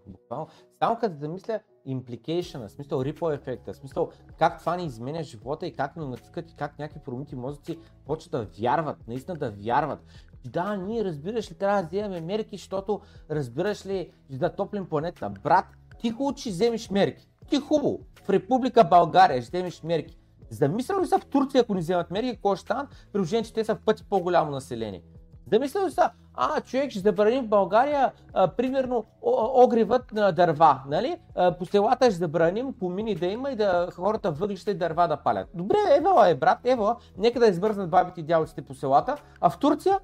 Само като замисля импликейшъна, в смисъл ripple ефекта, в смисъл как това ни изменя живота и как ни натискат и как някакви промити мозъци почват да вярват, наистина да вярват. Да, ние разбираш ли трябва да вземем мерки, защото разбираш ли да топлим планета. Брат, ти хубаво, че вземеш мерки. Ти хубаво, в Република България ще вземеш мерки. Замислял ли са в Турция, ако не вземат мерки, какво ще станат, приложение, че те са в пъти по-голямо население. Замислял ли са, човек ще забраним в България, примерно огривът на дърва, нали? По селата ще забраним, помини да има и да хората въглища и дърва да палят. Добре, евала е брат, евала, нека да избързнат бабите и дядовците по селата, а в Турция,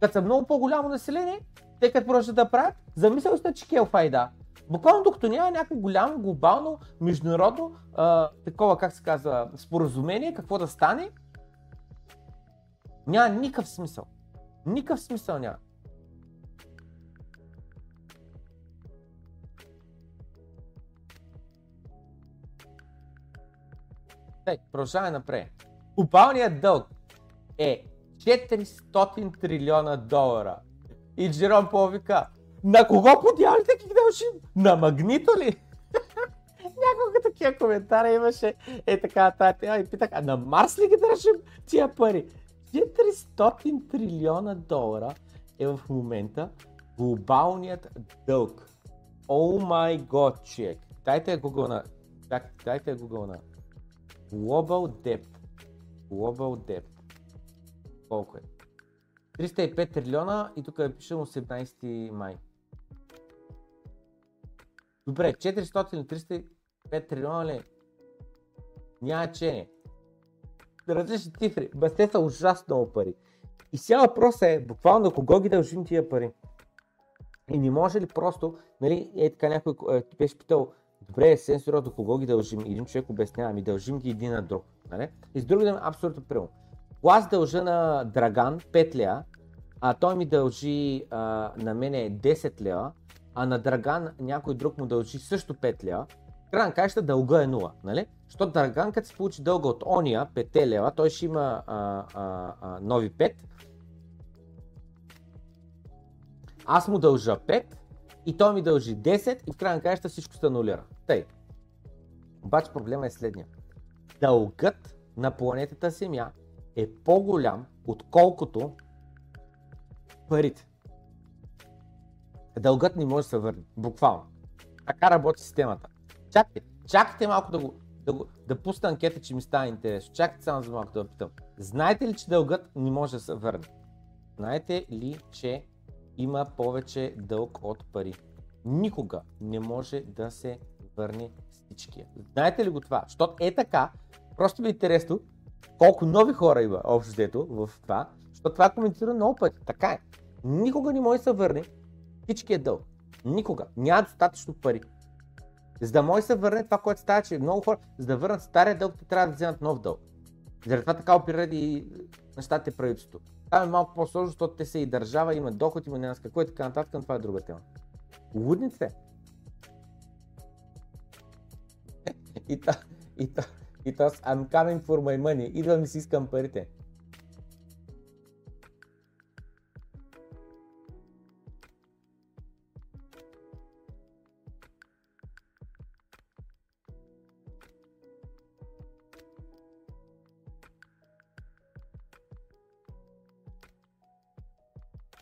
като са много по-голямо население, те като продължат да правят, замислял ли са, че келфайда. Буквално докато няма някакво голямо, глобално, международно, такова, как се казва, споразумение, какво да стане, няма никакъв смисъл. Никакъв смисъл няма. Тъй, продължаваме напред. Глобалният дълг е $400 трилиона. И Джером повика, на кого подявали таки дължим? На Магнито ли? Няколко такива коментара имаше, е така, и питах, а на Марс ли ги държим тия пари? 400 трилиона долара е в момента глобалният дълг. О май гот, чек. Дайте Google на Global Debt. Global Debt. Колко е? 305 трилиона и тук е пише 18 май. Добре, 400 или 305 трилиона ли? Няма значение. Различни цифри, без те са ужасно много пари. И сега въпросът е, буквално на кого ги дължим тия пари? И не може ли просто, нали, е така някой ти беше питал, добре, сенсора, до кого ги дължим? Един човек обяснява, ми дължим ги един на друг. Нали? И с други думи, абсолютно правилно. Аз дължа на Драган 5 лева, а той ми дължи на мене 10 лева, а на Драган някой друг му дължи също 5 лева. Крайна каща дълга е 0, нали? Защото Драган като се получи дълга от ония 5 лева, той ще има нови 5. Аз му дължа 5 и той ми дължи 10 и в крайна каща всичко се анулира. Тъй. Обаче проблема е следния. Дългът на планетата Земя е по-голям, отколкото парите. Дългът не може да се върне, буквално. Така работи системата. Чакайте малко да пусна анкета, че ми става интересно. Чакайте само за малко да питам. Знаете ли, че дългът не може да се върне? Знаете ли, че има повече дълг от пари? Никога не може да се върне всичкия. Знаете ли го това? Защото е така, просто ми е интересно колко нови хора има общо взето в това, защото това коментира много пъти. Така е. Никога не може да се върне всичкия дълг. Никога. Няма достатъчно пари. За да може да се върне това, което става, че много хора, за да върнат стария дълг, те трябва да вземат нов дълг. Заради това така опират и нещата правителството. Там е малко по-сложно, защото те са и държава, има доход, има няма с какво и така нататък, но това е друга тема. Лудни се! И то, I'm coming for my money, идвам и си искам парите.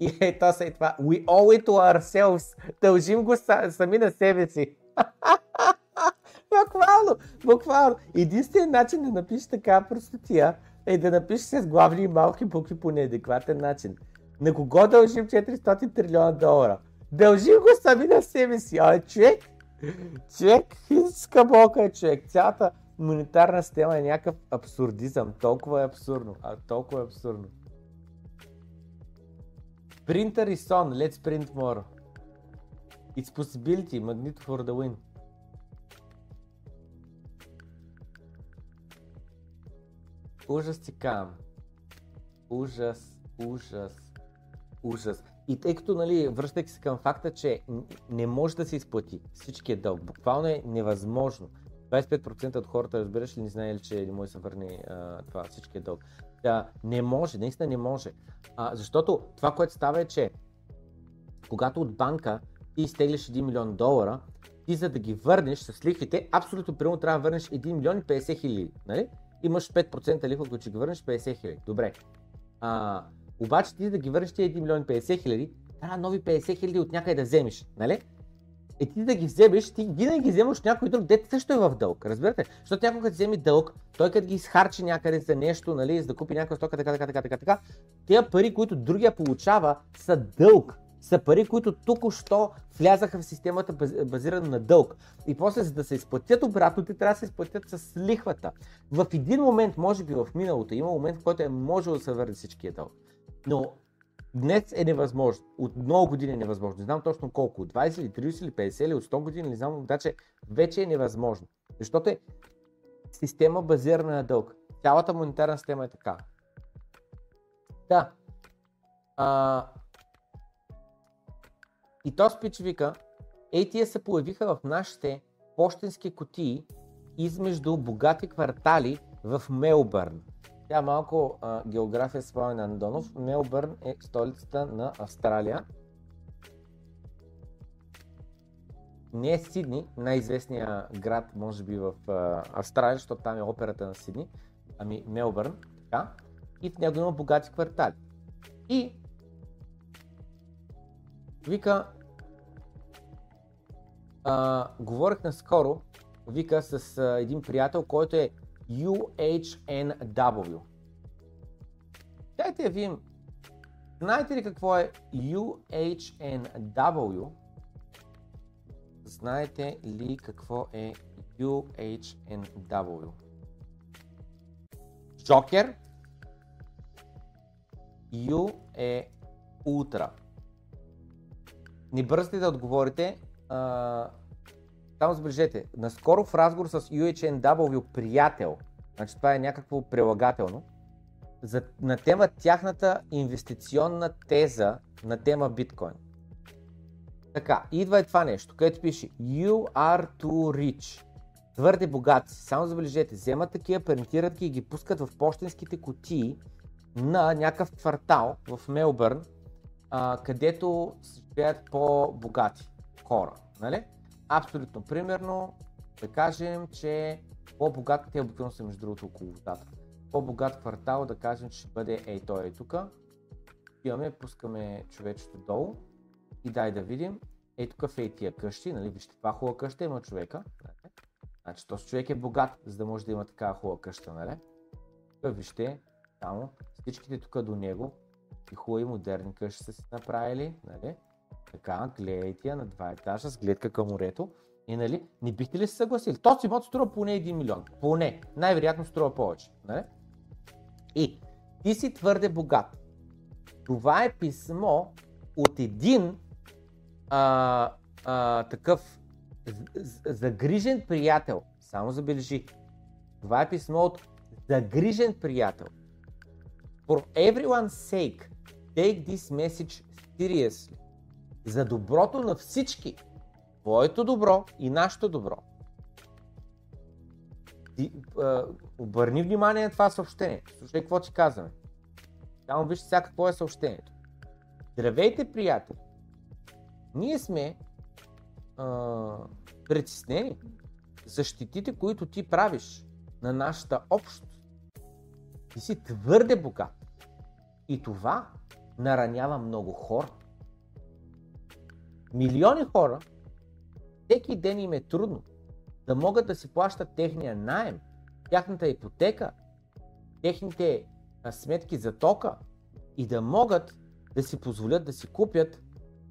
И е, то са и това. We owe it to ourselves. Дължим го сами на себе си. Буквално. Единственият начин да напишеш такава простотия е да напишеш с главни и малки букви по неадекватен начин. На кого дължим $400 трилиона? Дължим го сами на себе си. А човек, хинска болка е човек. Цялата монетарна система е някакъв абсурдизъм. Толкова е абсурдно. Printer is on, let's print more. It's possibility, Magneto for the win. Ужастикам. Ужас. И тъй като, нали, връщайки се към факта, че не може да се изплати всичкият дълг, буквално е невъзможно. 25% от хората, разбираш ли, не знаели, че не може да се върне това всичкият дълг. Да, не може, наистина не може. Защото това, което става е, че когато от банка ти изтеглиш $1 милион, ти за да ги върнеш с лихвите, абсолютно прямо трябва да върнеш 1 милион и 50 хиляди, нали? Имаш 5% лихва, когато ще ги върнеш 50 хиляди. Добре. Обаче ти да ги върнеш ти 1 милион и 50 хиляди, трябва нови 50 хиляди от някъде да вземеш, нали? Е, ти да ги вземеш, ти винаги ги вземаш някой друг, дете също е в дълг, разбирате? Защото някой като вземе дълг, той като ги изхарчи някъде за нещо, нали, за да купи някаква стока, така. Тия пари, които другия получава, са дълг. Са пари, които току-що влязаха в системата базирана на дълг. И после, за да се изплатят обратно, те трябва да се изплатят с лихвата. В един момент, може би в миналото, има момент, в който е можело да се върне всичкия дълг. Но днес е невъзможно. От много години е невъзможно. Не знам точно колко. От 20 или 30 или 50 или от 100 години, не знам, обаче вече е невъзможно. Защото е система базирана на дълг. Цялата монетарна система е така. Да. И този спич вика, ATS се появиха в нашите пощенски кутии измежду богати квартали в Мелбърн. Тя малко география с Пламен Андонов. Мелбърн е столицата на Австралия. Не е Сидни, най-известният град може би в Австралия, защото там е операта на Сидни. Ами Мелбърн, така. И в него има богати квартали. И вика, говорих наскоро, вика, с един приятел, който е UHNW. Дайте я видим, знаете ли какво е UHNW? Знаете ли какво е UHNW? Джокер, U е ултра. Не бързайте да отговорите, само забележете, наскоро в разговор с UHNW приятел, значи това е някакво прилагателно, на тема тяхната инвестиционна теза на тема биткоин. Така, идва е това нещо, където пише You are too rich, твърде богати, само забележете, вземат такива, принтират ги и ги пускат в пощенските кутии на някакъв квартал в Мелбърн, където се живеят по-богати хора, нали? Абсолютно примерно, да кажем, че по-богатите те обикновено са между другото около водата. По-богат квартал, да кажем, че ще бъде ей той е тук. Имаме, пускаме човечето долу и дай да видим. Ей тук в ей тия къщи, нали? Вижте, това хубава къща има човека. Нали? Значи този човек е богат, за да може да има такава хубава къща, нали? Тук вижте, само всичките тук до него. И хубави модерни къщи са си направили, нали? Така, гледайте я на два етажа с гледка към морето и, нали, не бихте ли се съгласили? Този имот струва поне 1 милион, поне, най-вероятно струва повече, нали? И ти си твърде богат. Това е писмо от един такъв загрижен приятел, само забележи, това е писмо от загрижен приятел. For everyone's sake, take this message seriously. За доброто на всички, твоето добро и нашето добро. Обърни внимание на това съобщение. Слушай какво ти казваме. Само вижте сега какво е съобщението. Здравейте, приятели! Ние сме притеснени за щетите, които ти правиш на нашата общност. Ти си твърде богат и това наранява много хора. Милиони хора, всеки ден им е трудно да могат да си плащат техния наем, тяхната ипотека, техните сметки за тока и да могат да си позволят да си купят,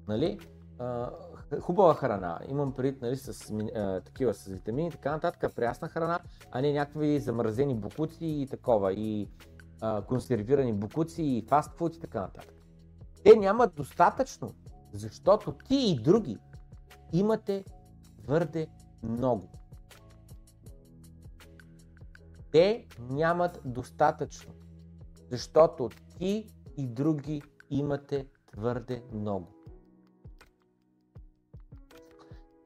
нали, хубава храна. Имам предвид, нали, с такива с витамини, така нататък, прясна храна, а не някакви замразени бокуци и такова, и консервирани бокуци и фастфуд и така нататък. Те нямат достатъчно, защото ти и други имате твърде много. Те нямат достатъчно, защото ти и други имате твърде много.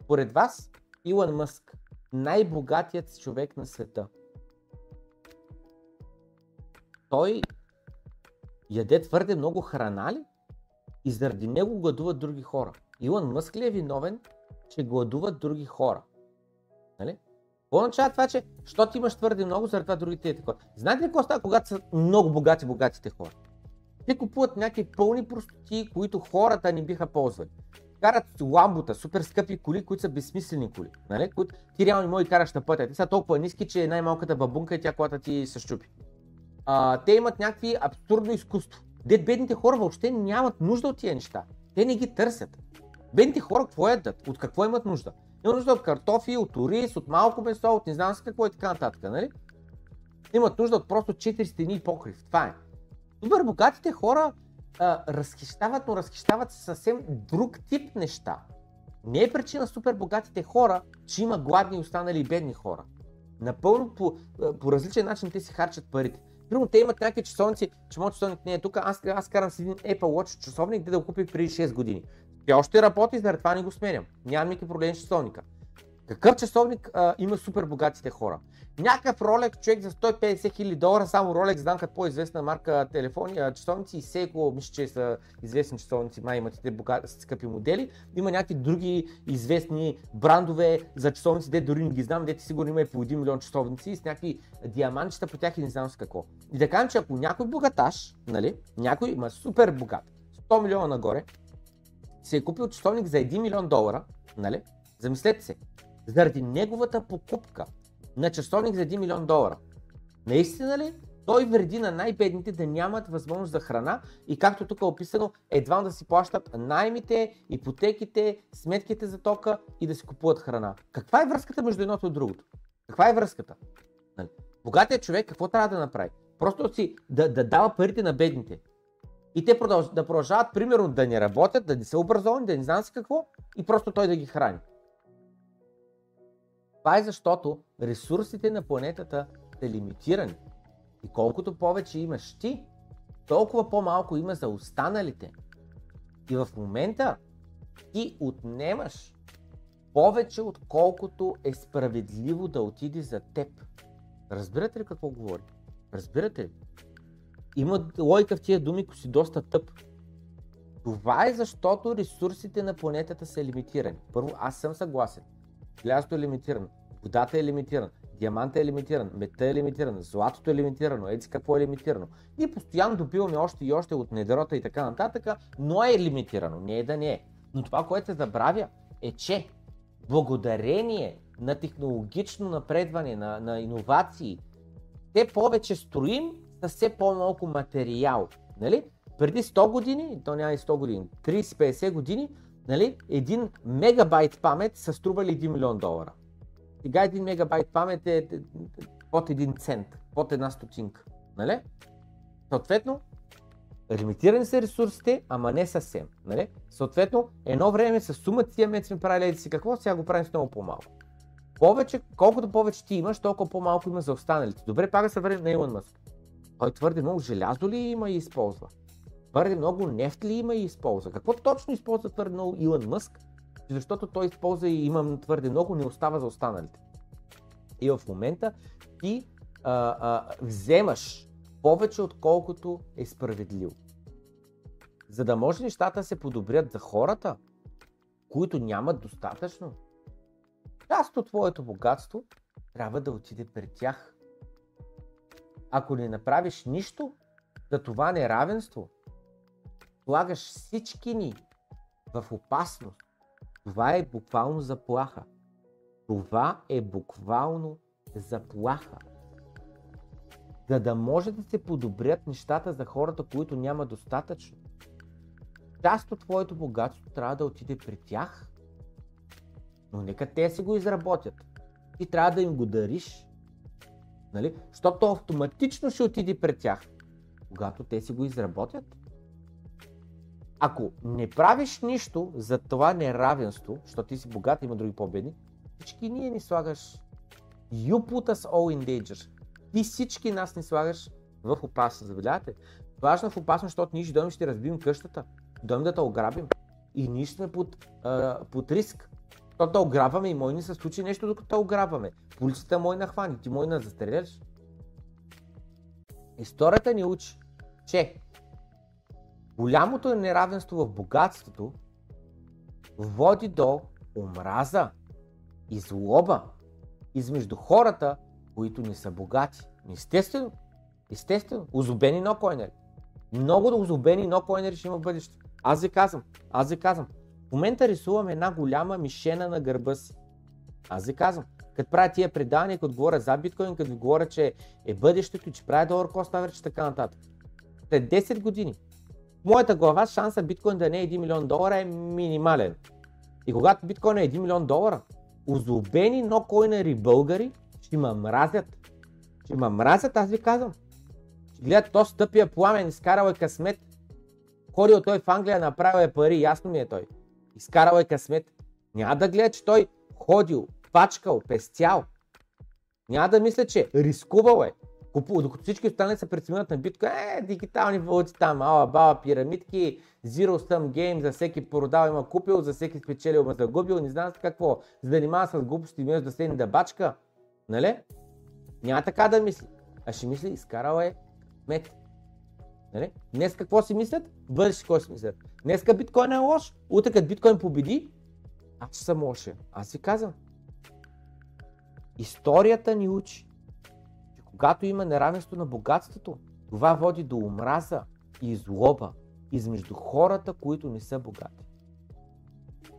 Поред вас, Илон Мъск, най-богатият човек на света, той яде твърде много храна ли? И заради него гладуват други хора. Илон Мъск ли е виновен, че гладуват други хора? Нали? Какво означава това, че щото имаш твърде много, заради това другите е такова? Знаете ли какво става, когато са много богатите хора? Те купуват някакви пълни простоти, които хората не биха ползвали. Карат ламбота, супер скъпи коли, които са безсмислени коли, нали? Които ти реално не може да караш на пътя. Те са толкова ниски, че е най-малката бабунка и тя колата ти се щупи. Те имат някакви абсурдно изкуство. Дед бедните хора въобще нямат нужда от тия неща. Те не ги търсят. Бедните хора какво ядат? От какво имат нужда? Имат нужда от картофи, от ориз, от малко месо, от не знам с какво и така нататък, нали? Имат нужда от просто 4 стени и покрив. Това е. Добър, богатите хора разхищават, но разхищават съвсем друг тип неща. Не е причина супер богатите хора, че има гладни и останали бедни хора. Напълно по различен начин те си харчат парите. Примерно те имат някакви часовници, че моят часовник не е тук, аз карам с един Apple Watch часовник, де да го купих преди 6 години. Тя още работи, заради това не го сменям. Нямам никакъв проблем с часовника. Какъв часовник има супер богатите хора? Някакъв Rolex, човек за $150,000, само Rolex, знам като по-известна марка телефони, часовници и Seiko, мисля, че са известни часовници, май имат богати, скъпи модели. Има някакви други известни брандове за часовници, де дори не ги знам, дете сигурно има и по 1 милион часовници с някакви диамантчета по тях и не знам с какво. И да кажем, че ако някой богаташ, нали, някой има супер богат, 100 милиона нагоре, се е купил часовник за $1 милион, нали, замислете се. Заради неговата покупка на часовник за $1 милион. Наистина ли той вреди на най-бедните да нямат възможност за храна и както тук е описано, едва да си плащат наемите, ипотеките, сметките за тока и да си купуват храна. Каква е връзката между едното и другото? Каква е връзката? Богатият човек какво трябва да направи? Просто си да дава парите на бедните. И те да продължават примерно да не работят, да не са образовани, да не знам си какво и просто той да ги храни. Това е защото ресурсите на планетата са лимитирани и колкото повече имаш ти, толкова по-малко има за останалите. И в момента ти отнемаш повече, отколкото е справедливо да отиде за теб. Разбирате ли какво говори? Разбирате ли? Има логика в тия думи, които си доста тъп. Това е защото ресурсите на планетата са лимитирани. Първо, аз съм съгласен. Желязото е лимитирано, водата е лимитирана, диаманта е лимитиран, мета е лимитирана, златото е лимитирано, еди какво е лимитирано. Ние постоянно добиваме още и още от недорота и така нататък, но е лимитирано, не е да не е. Но това, което се забравя е, че благодарение на технологично напредване, на иновации, те повече строим с все по-малко материал. Нали? Преди 100 години, то няма и 100 години, 30-50 години, нали, 1 мегабайт памет са стрували $1 милион. Сега 1 мегабайт памет е под 1 цент, под 1 стотинка. Нали? Съответно, лимитирани са ресурсите, ама не съвсем. Нали? Съответно, едно време с сумата тия мед сме правили еди си какво, сега го правим с много по-малко. Повече, колкото повече ти имаш, толкова по-малко има за останалите. Добре, пак да се върнем на Илон Мъск. Той твърде много желязо ли има и използва? Твърде много нефт ли има и използва? Какво точно използва твърде много Илон Мъск? Защото той използва и има твърде много, не остава за останалите. И в момента ти вземаш повече, отколкото е справедливо. За да може нещата да се подобрят за хората, които нямат достатъчно, част от твоето богатство трябва да отиде при тях. Ако не направиш нищо за това неравенство, слагаш всички ни в опасност. Това е буквално заплаха. Това е буквално заплаха. За да може да се подобрят нещата за хората, които няма достатъчно, част от твоето богатство трябва да отиде при тях, но нека те си го изработят. Ти трябва да им го дариш, нали? Защото автоматично ще отиде при тях, когато те си го изработят. Ако не правиш нищо за това неравенство, защото ти си богат, има други по-бедни, всички ние ни слагаш. You put us all in danger. Ти всички нас не слагаш в опасност, забелявате? Важно в опасност, защото ние ще дойдем и ще разбием къщата, дойдем да те ограбим и ние ще сме под риск. Защото те ограбваме и мой не се случи нещо, докато те ограбваме. Полицията мой нахвани, ти мой не застреляш. Историята ни учи, че голямото неравенство в богатството води до омраза и злоба измежду хората, които не са богати. Естествено, озлобени нокойнери. Много озлобени нокойнери ще има в бъдеще. Аз ви казвам, в момента рисувам една голяма мишена на гърба си. Аз ви казвам, като правя тия предавания, като говоря за биткоин, като говоря, че е бъдещето и че прави долар кост авъридж и така нататък. След 10 години в моята глава шанса биткоин да не е 1 милион долара е минимален. И когато биткоин е 1 милион долара, озлобени нокойнери българи ще ме мразят. Ще ме мразят, аз ви казвам. Ще гледат то стъпия Пламен, изкарал е късмет. Ходил той в Англия, направил е пари, ясно ми е той. Изкарал е късмет. Няма да гледа, че той ходил, пачкал, пестял. Няма да мисля, че рискувал е. Купувал, докато всички останали се преценят на биткоин, дигитални валути там, ала-бала, пирамидки, Zero Sum Game, за всеки продал има купил, за всеки спечелил ма загубил, не знам какво, занимава с глупости, между да седне да бачка, нали? Няма така да мисли, а ще мисли, изкарал е мет. Нали? Днес какво си мислят, бъдеш какво си мислят. Днеска биткоин е лош, утре като биткоин победи, аз ще съм лошия. Аз ви казвам, историята ни учи. Когато има неравенство на богатството, това води до омраза и злоба измежду хората, които не са богати.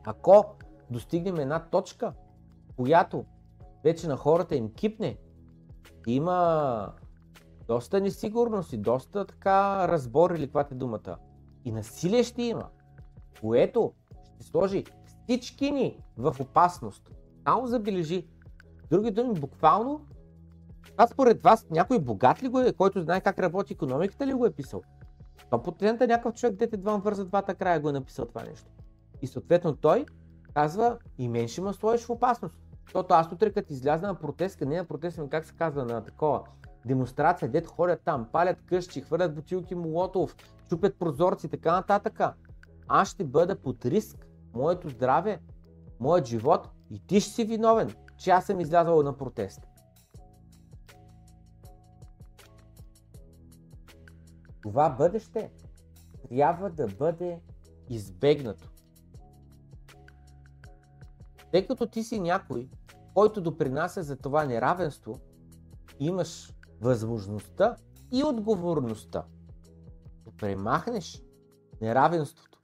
Ако достигнем една точка, която вече на хората им кипне, има доста несигурност и доста така разбор или каквато е думата. И насилие ще има, което ще сложи всички ни в опасност. Само забележи. Други думи, буквално, а според вас някой богат ли го е, който знае как работи икономиката ли го е писал? То потенциално някакъв човек, дете двам върза двата края го е написал това нещо. И съответно той казва и мен ще ме сложиш в опасност. Защото аз утре като изляза на протест, не на протест, но как се казва, на такова демонстрация, дето ходят там, палят къщи, хвърлят бутилки молотов, чупят прозорци и така нататък. Аз ще бъда под риск, моето здраве, моят живот и ти ще си виновен, че аз съм излязъл на протест. Това бъдеще трябва да бъде избегнато. Тъй като ти си някой, който допринася за това неравенство, имаш възможността и отговорността да премахнеш неравенството.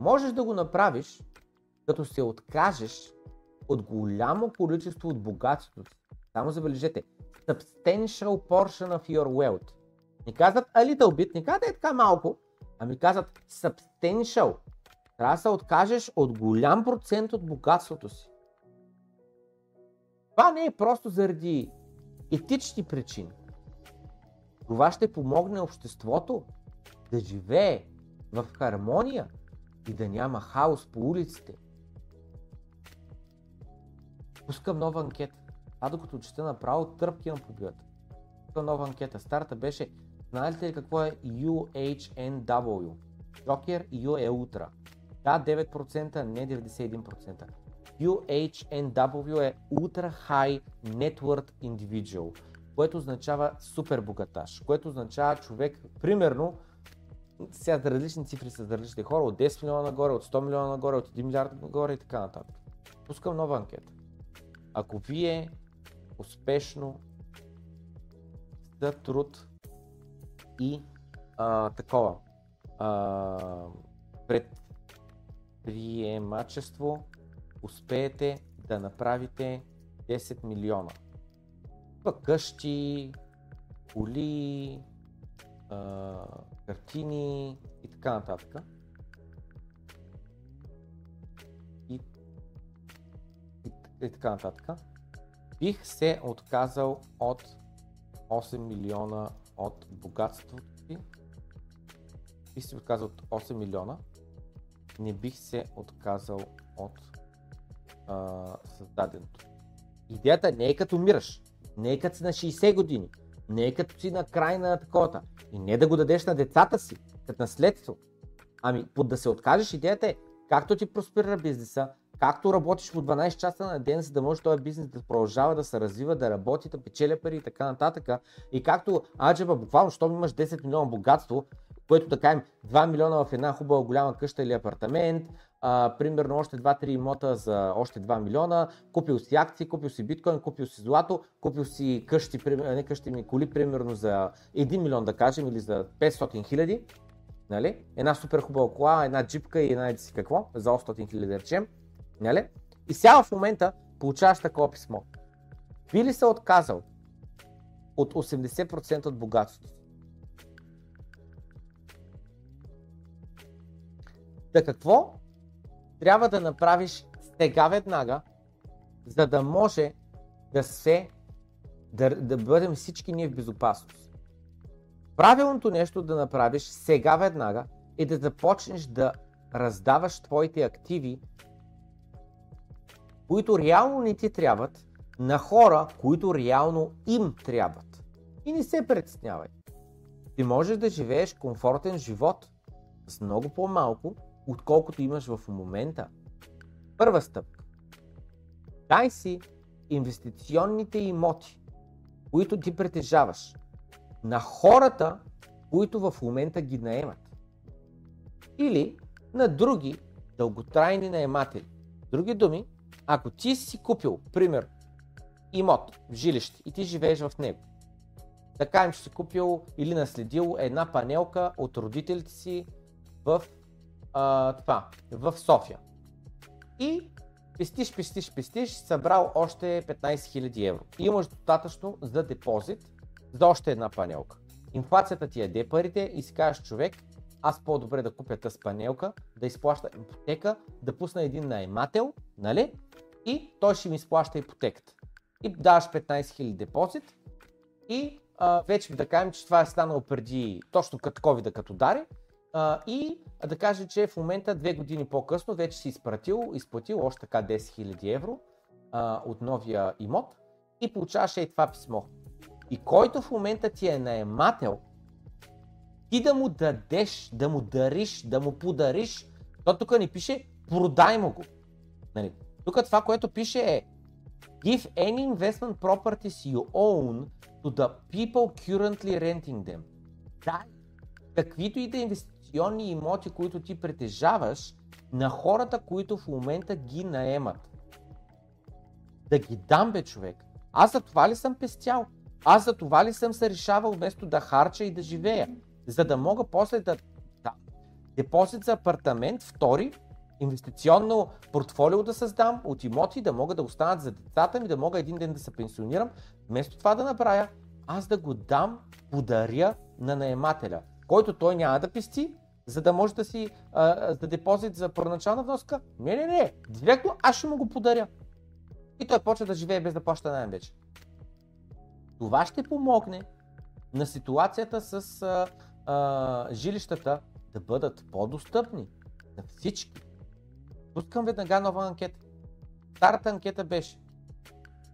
Можеш да го направиш, като се откажеш от голямо количество от богатството. Само забележете, substantial portion of your wealth. Не казват a little bit, не казват е така малко, а ми казват substantial. Трябва да се откажеш от голям процент от богатството си. Това не е просто заради етични причини. Това ще помогне обществото да живее в хармония и да няма хаос по улиците. Пускам нова анкета. А докато чета направо, тръпки имам по бюджета. Пускам нова анкета. Старта беше, знаете ли какво е UHNW? Joker U е утра. Да, 9%, не 91%. UHNW е Ultra High Net Worth Individual, което означава супер богаташ, което означава човек, примерно, сега различни цифри са за различни хора, от 10 милиона нагоре, от 100 милиона нагоре, от 1 милиард нагоре и така нататък. Пускам нова анкета. Ако вие успешно за труд и предприемачество успеете да направите 10 милиона. Къщи, коли, картини и така нататък. И така нататък. Бих се отказал от 8 милиона от богатството си. Бих се отказал от 8 милиона. Не бих се отказал от създаденото. Идеята не е като умираш. не е като си на 60 години, не е като си на край на такова. И не да го дадеш на децата си, като наследство. Ами, под да се откажеш, идеята е, както ти просперира бизнеса, както работиш по 12 часа на ден, за да може този бизнес да продължава да се развива, да работи, да печеля пари и така нататък. И както аджеба, буквално, щом имаш 10 милиона богатство, което да кажем 2 милиона в една хубава голяма къща или апартамент, примерно още 2-3 имота за още 2 милиона, купил си акции, купил си биткоин, купил си злато, купил си къщи, не къщи, ми коли примерно за 1 милион да кажем или за 500 хиляди, нали? Една супер хубава кола, една джипка и една еди си какво, за 800 хиляди да речем. Нали? И сега в момента получаваш такова писмо. Би ли се отказал от 80% от богатството? Да, какво трябва да направиш сега веднага, за да може да бъдем всички ние в безопасност? Правилното нещо да направиш сега веднага е да започнеш да раздаваш твоите активи, които реално не ти трябват, на хора, които реално им трябват. И не се притеснявай. Ти можеш да живееш комфортен живот с много по-малко, отколкото имаш в момента. Първа стъпка. Дай си инвестиционните имоти, които ти притежаваш, на хората, които в момента ги наемат. Или на други дълготрайни наематели. Други думи, ако ти си купил, пример, имот в жилище и ти живееш в него, да кажем, че си купил или наследил една панелка от родителите си в в София. И пестиш, събрал още 15 000 евро. И имаш достатъчно за депозит за още една панелка. Инфлацията ти яде парите и си кажеш, човек, аз по-добре да купя тази панелка, да изплаща ипотека, да пусна един наемател, нали? И той ще ми изплаща ипотеката. И даваш 15 000 депозит и вече да кажем, че това е станало преди точно като COVID-а като дари. И да кажа, че в момента 2 години по-късно вече си изплатил още така 10 000 евро от новия имот и получаваш и това писмо. И който в момента ти е наемател, ти да му дадеш, да му дариш, да му подариш, то тук не пише продай му го. Нали? Тук това, което пише е Give any investment properties you own to the people currently renting them. Да, каквито и да инвестиционни имоти, които ти притежаваш, на хората, които в момента ги наемат. Да ги дам, бе, човек. Аз за това ли съм пестял? Аз за това ли съм се решавал вместо да харча и да живея? За да мога после да дам депозит за апартамент, втори, инвестиционно портфолио да създам от имоти, да мога да останат за децата ми, да мога един ден да се пенсионирам. Вместо това да направя, аз да го дам, подаря на наемателя, който той няма да пести, за да може да си да депозит за първоначална вноска. Не, директно аз ще му го подаря. И той почва да живее без да плаща наем вече. Това ще помогне на ситуацията с жилищата да бъдат по-достъпни на всички. Пускам веднага нова анкета. Старата анкета беше: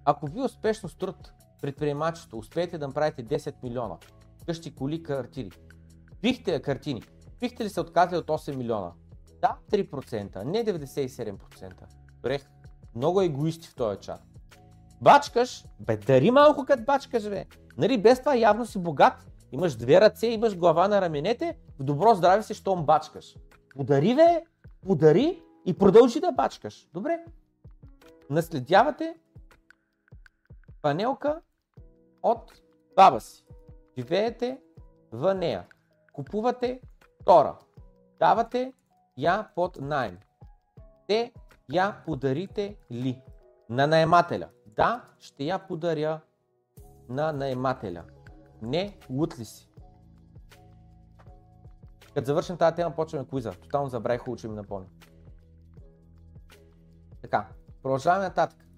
ако ви успешно с труд, предприемачество, успеете да направите 10 милиона, къщи, коли, картини, бихте ли се отказали от 8 милиона? Да, 3%, не 97%. Брех, много егоисти в този чат. Бачкаш, бе, дари малко като бачкаш, бе. Нали, без това явно си богат, имаш две ръце, имаш глава на раменете, в добро здраве си, щом бачкаш. Подари, бе, подари и продължи да бачкаш. Добре, наследявате панелка от баба си, живеете в нея, купувате втора, давате я под наем. Те я подарите ли? На наемателя. Да, ще я подаря на наемателя. Не, лут ли си? Като завършим тази тема, почваме куиза. Тотално забравих, хубаво, че ми напомня. Така, продължаваме нататък.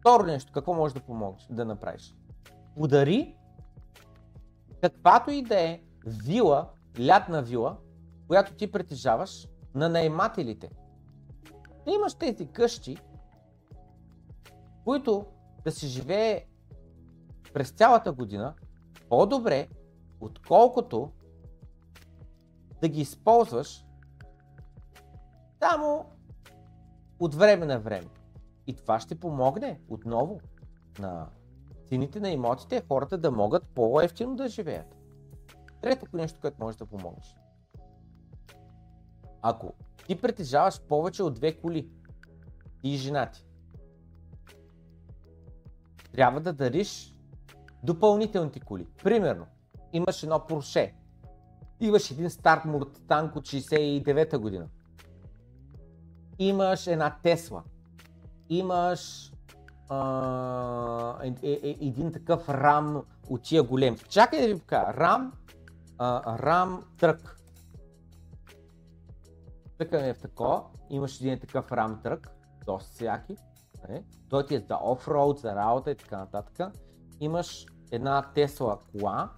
Второ нещо, какво можеш да помогнеш да направиш? Подари каквато и да е вила, лятна вила, която ти притежаваш, на наемателите. Да имаш тези къщи, които да се живее през цялата година по-добре, отколкото да ги използваш само от време на време. И това ще помогне отново на цените на имотите, хората да могат по-евтино да живеят. Трето нещо, което можеш да помогнеш. Ако ти притежаваш повече от 2 коли, ти и жена ти, трябва да дариш допълнителните коли. Примерно, имаш едно Порше, имаш един стар Муртанг от 1969 година, имаш една Тесла, имаш един такъв рам от тия голем. Чакай да ви покажа, рам трък. Тъкаме в такова, имаш един такъв рам трък, доста всяки. Той ти е за офроуд, за работа и така нататък. Имаш една Тесла кола,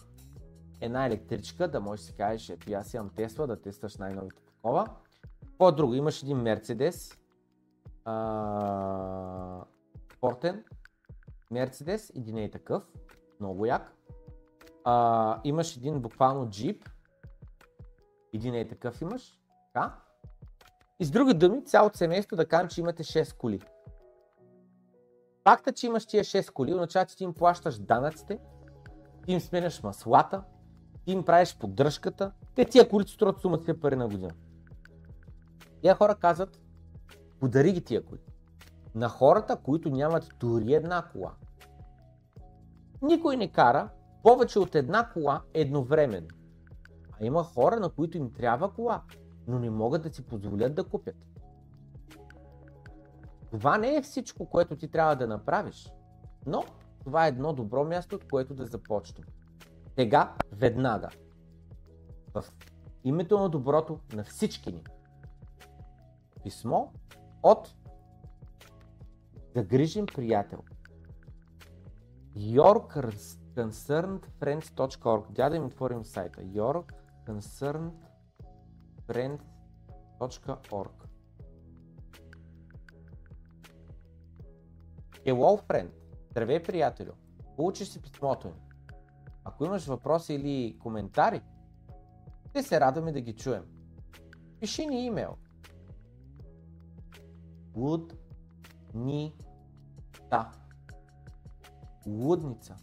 една електричка, да можеш да си кажеш, ето и аз имам Тесла, да тестваш най-новите такова. По-друго, имаш един Мерцедес, спортен Мерцедес, един е такъв, много як. Имаш един буквално джип, един е такъв имаш, така. И с други думи, цялото семейство да кажем, че имате 6 коли. Факта, че имаш тия 6 коли, означава, че ти им плащаш данъците, ти им сменяш маслата, ти им правиш поддръжката, те тия коли струват сумата си пари на година. Тия хора казват, подари ги тия коли. На хората, които нямат дори една кола. Никой не кара повече от една кола едновременно. А има хора, на които им трябва кола, но не могат да си позволят да купят. Това не е всичко, което ти трябва да направиш, но това е едно добро място, от което да започнем. Сега, веднага, в името на доброто на всички ни, писмо от загрижен приятел yourconcernedfriends.org. Да им отворим сайта yourconcernedfriends.org. Hello friend, здравей приятелю, получиш си писмото ни. Ако имаш въпроси или коментари, ще се радваме да ги чуем. Пиши ни имейл Лудница.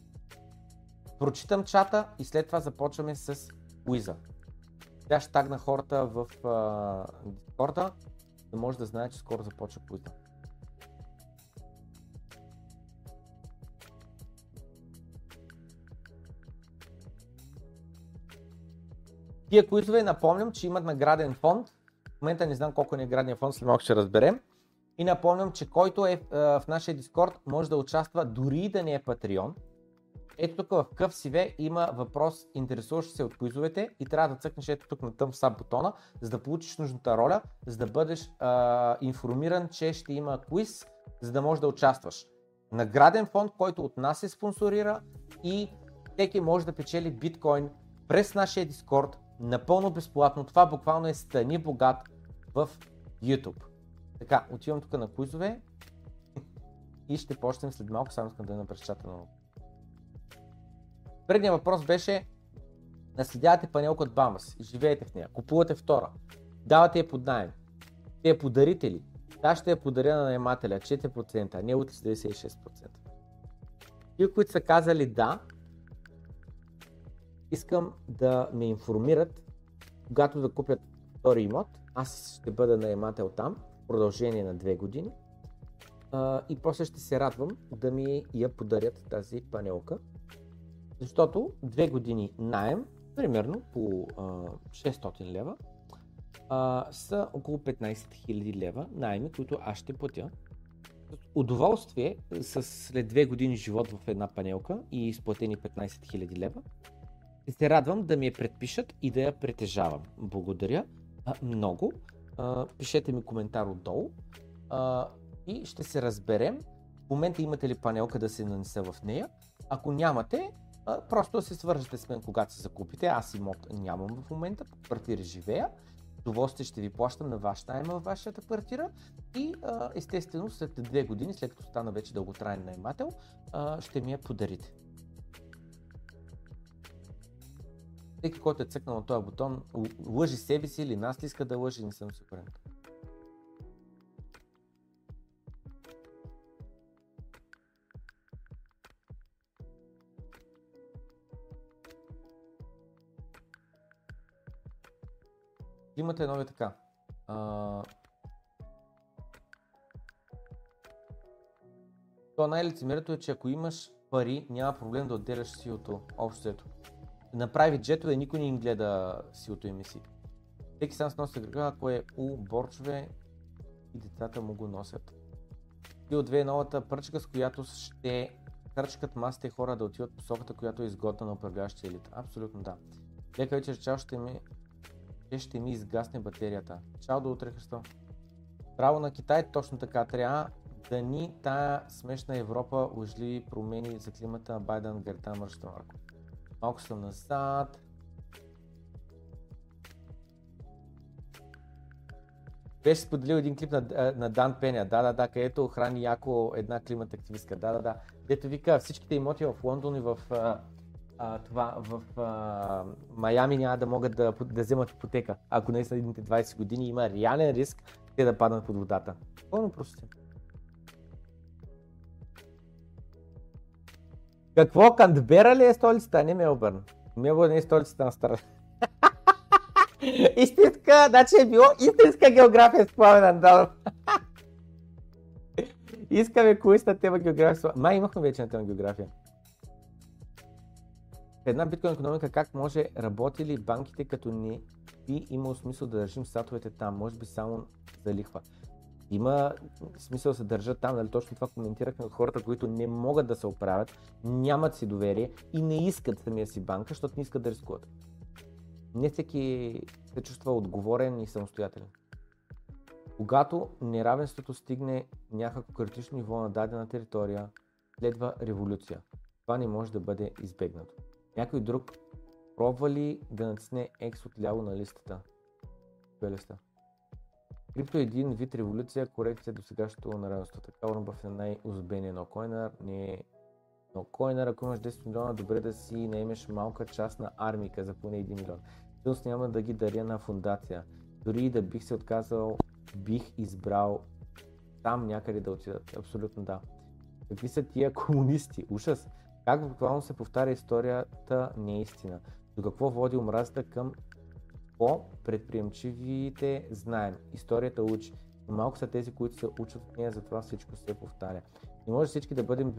Прочитам чата и след това започваме с Уиза. Сега ще тагна хората в Дискорда, да може да знае, че скоро започва Уиза. Тия куизове, напомням, че имат награден фонд. В момента не знам колко е наградния фонд, след малко ще разберем. И напомням, че който е в нашия Дискорд, може да участва дори и да не е Патреон. Ето тук в къв CV има въпрос, интересуваш се от куизовете и трябва да цъкнеш ето тук на тъм саб бутона, за да получиш нужната роля, за да бъдеш информиран, че ще има куиз, за да можеш да участваш. Награден фонд, който от нас се спонсорира и всеки може да печели биткоин през нашия Дискорд, напълно безплатно. Това буквално е стани богат в YouTube. Така, отивам тук на куизове и ще почнем след малко, само искам да я напрещата на много. Предният въпрос беше, наследявате панелка от баба си, живеете в нея, купувате втора, давате я под наем, те я подарите ли? Да, ще я подаря на наемателя 4%, а не от 96%. И които са казали да, искам да ме информират, когато да купят втори имот, аз ще бъда наемател там, продължение на 2 години и после ще се радвам да ми я подарят тази панелка, защото 2 години наем, примерно по 600 лева, са около 15 000 лева наеми, които аз ще платя. Удоволствие с след 2 години живот в една панелка и изплатени 15 000 лева, се радвам да ми я предпишат и да я притежавам. Благодаря много. Пишете ми коментар отдолу и ще се разберем. В момента имате ли панелка да се нанеса в нея? Ако нямате, просто се свържете с мен, когато се закупите. Аз имот нямам в момента, по квартира живея. Доволствие ще ви плащам на ваш найем във вашата квартира и естествено след 2 години, след като стана вече дълготраен наемател, ще ми я подарите. Всеки, който е цъкнал на този бутон, лъжи себе си или нас ли иска да лъжи, не съм сигурен. Имате нови така. То най-лицемерното е, че ако имаш пари, няма проблем да отделяш силото, общото. Направи джетове, никой не им гледа силото и миси. Всеки сам сноси греха, ако е у борчове и децата му го носят. И от две новата пръчка, с която ще кръчкат масите хора да отиват посоката, която е изгодна на управляващия елит. Абсолютно да. Лека вечер, чао, ще ми изгасне батерията. Чао, до утре, Христо. Право на Китай, точно така трябва да ни тая смешна Европа лъжливи промени за климата. Байден, Гертан, мръщата Марко. Малко съм назад. Беше споделил един клип на Дан Пеня, да, където храни яко една климат активистка, да. Дето вика, всичките имоти в Лондон и в Майами няма да могат да вземат ипотека, ако не следните 20 години има реален риск те да паднат под водата. Пълно просто. Какво, Кандбера ли е столицата, не Мелбърн? Мелбърн е столицата на страна. Истинска, значи е било истинска география с Пламен Андонов. Искаме колисна тема география. Май имахме вече на тема география. Една биткоин икономика как може, работи ли банките, като не би имало смисъл да държим сатовете там, може би само за лихва. Има смисъл да се държат там, нали? Точно това коментирахме от хората, които не могат да се оправят, нямат си доверие и не искат самия си банка, защото не искат да рискуват. Не всеки се чувства отговорен и самостоятелен. Когато неравенството стигне някакво критично ниво на дадена територия, следва революция. Това не може да бъде избегнато. Някой друг пробва ли да натисне X от ляво на листата? Крипто е един вид революция, корекция до сегашното наравенство. Така Орнбъв е най-узбения нокойнер. Нокойнер, ако имаш 10 милиона, добре да си наемеш малка част на армийка за поне 1 милион. Също няма да ги даря на фундация. Дори и да бих се отказал, бих избрал там някъде да отидат. Абсолютно да. Какви са тия комунисти? Ужас! Как буквално се повтаря историята не е истина. До какво води омразата към по-предприемчивите знаем. Историята учи. Малко са тези, които се учат от нея, затова всичко се повтаря. Не може всички да бъдем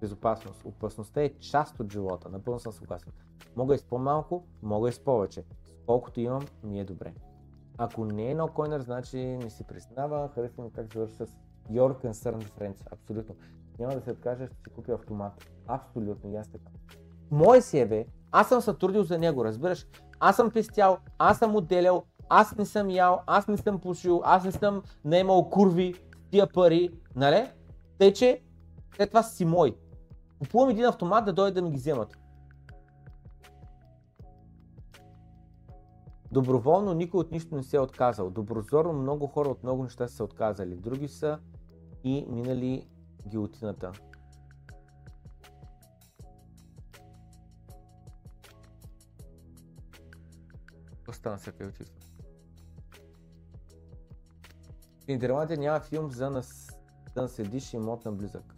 безопасност. Опасността е част от живота. Напълно съм съгласен. Мога и с по-малко, мога и с повече. Колкото имам, ми е добре. Ако не е нокойнер, значи не се признава. Харесвам как завършва с Your Concern Friends. Абсолютно. Няма да се откажеш, ще си купи автомат. Абсолютно, аз така. Мое си е бе, аз съм се трудил за него, разбираш? Аз съм пестял, аз съм отделял, аз не съм ял, аз не съм пушил, аз не съм наемал курви, тия пари, нали? Тъй, че след това си мой. Купувам един автомат да дойде да ми ги вземат. Доброволно никой от нищо не се е отказал. Доброзорно много хора от много неща са се отказали. Други са и минали гилотината. Остана се пеотиство. В Нидерландия няма филм за наследиш имот на близък.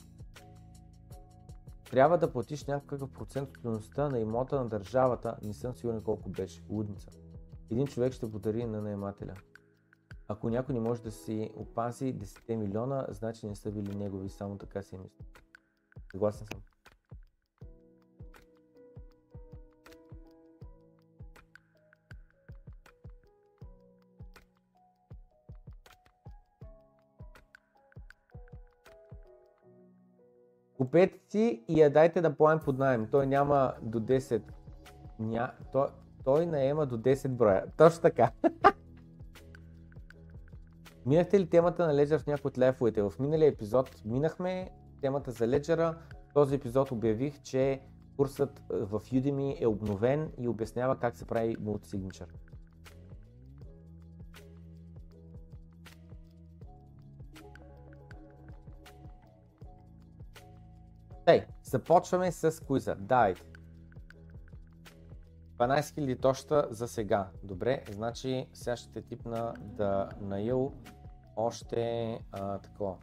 Трябва да платиш някакъв процент от стойността на имота на държавата, не съм сигурен колко беше, лудница. Един човек ще подари на наемателя. Ако някой не може да си опази 10 милиона, значи не са били негови, само така си мисля. Съгласен съм. Купете си и я дайте да поем под найем. Той няма до 10. Той наема до 10 броя. Точно така. Минахте ли темата на Ledger в някои от лайфовете? В миналия епизод минахме темата за Ledger. В този епизод обявих, че курсът в Udemy е обновен и обяснява как се прави multi-signature. Тъй, започваме с куиза. Давайте. 12 000 тоща за сега. Добре, значи сега ще типна да наил още такова.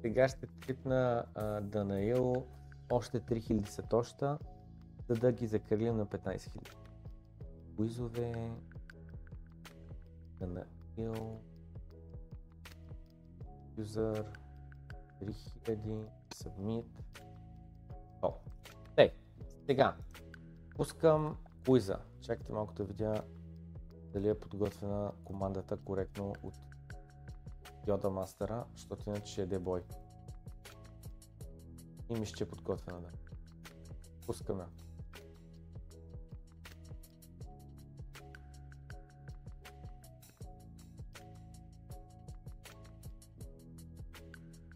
Сега ще типна да наил още 3000 са тоща, за да ги закрилим на 15 000. Уизове да наил user 3000 submit. О, тей, сега пускам куиза. Чакайте малко да видя дали е подготвена командата коректно от Yoda Master-а, защото иначе ще е дебой. И мисля, че е подготвена, да. Пускаме.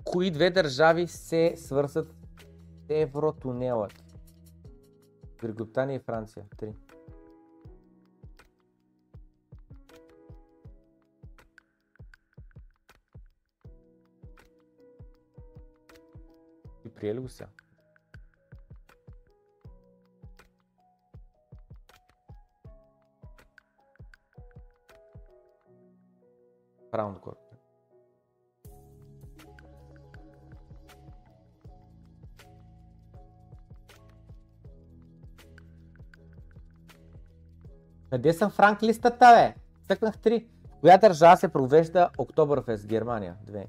Кои две държави се свързват с евротунелът? Великобритания и Франция. 3. И приели го сега. Раунд код. Къде съм франк листата, бе? Тъкнах 3. В коя държава се провежда Октоберфест? Германия. 2.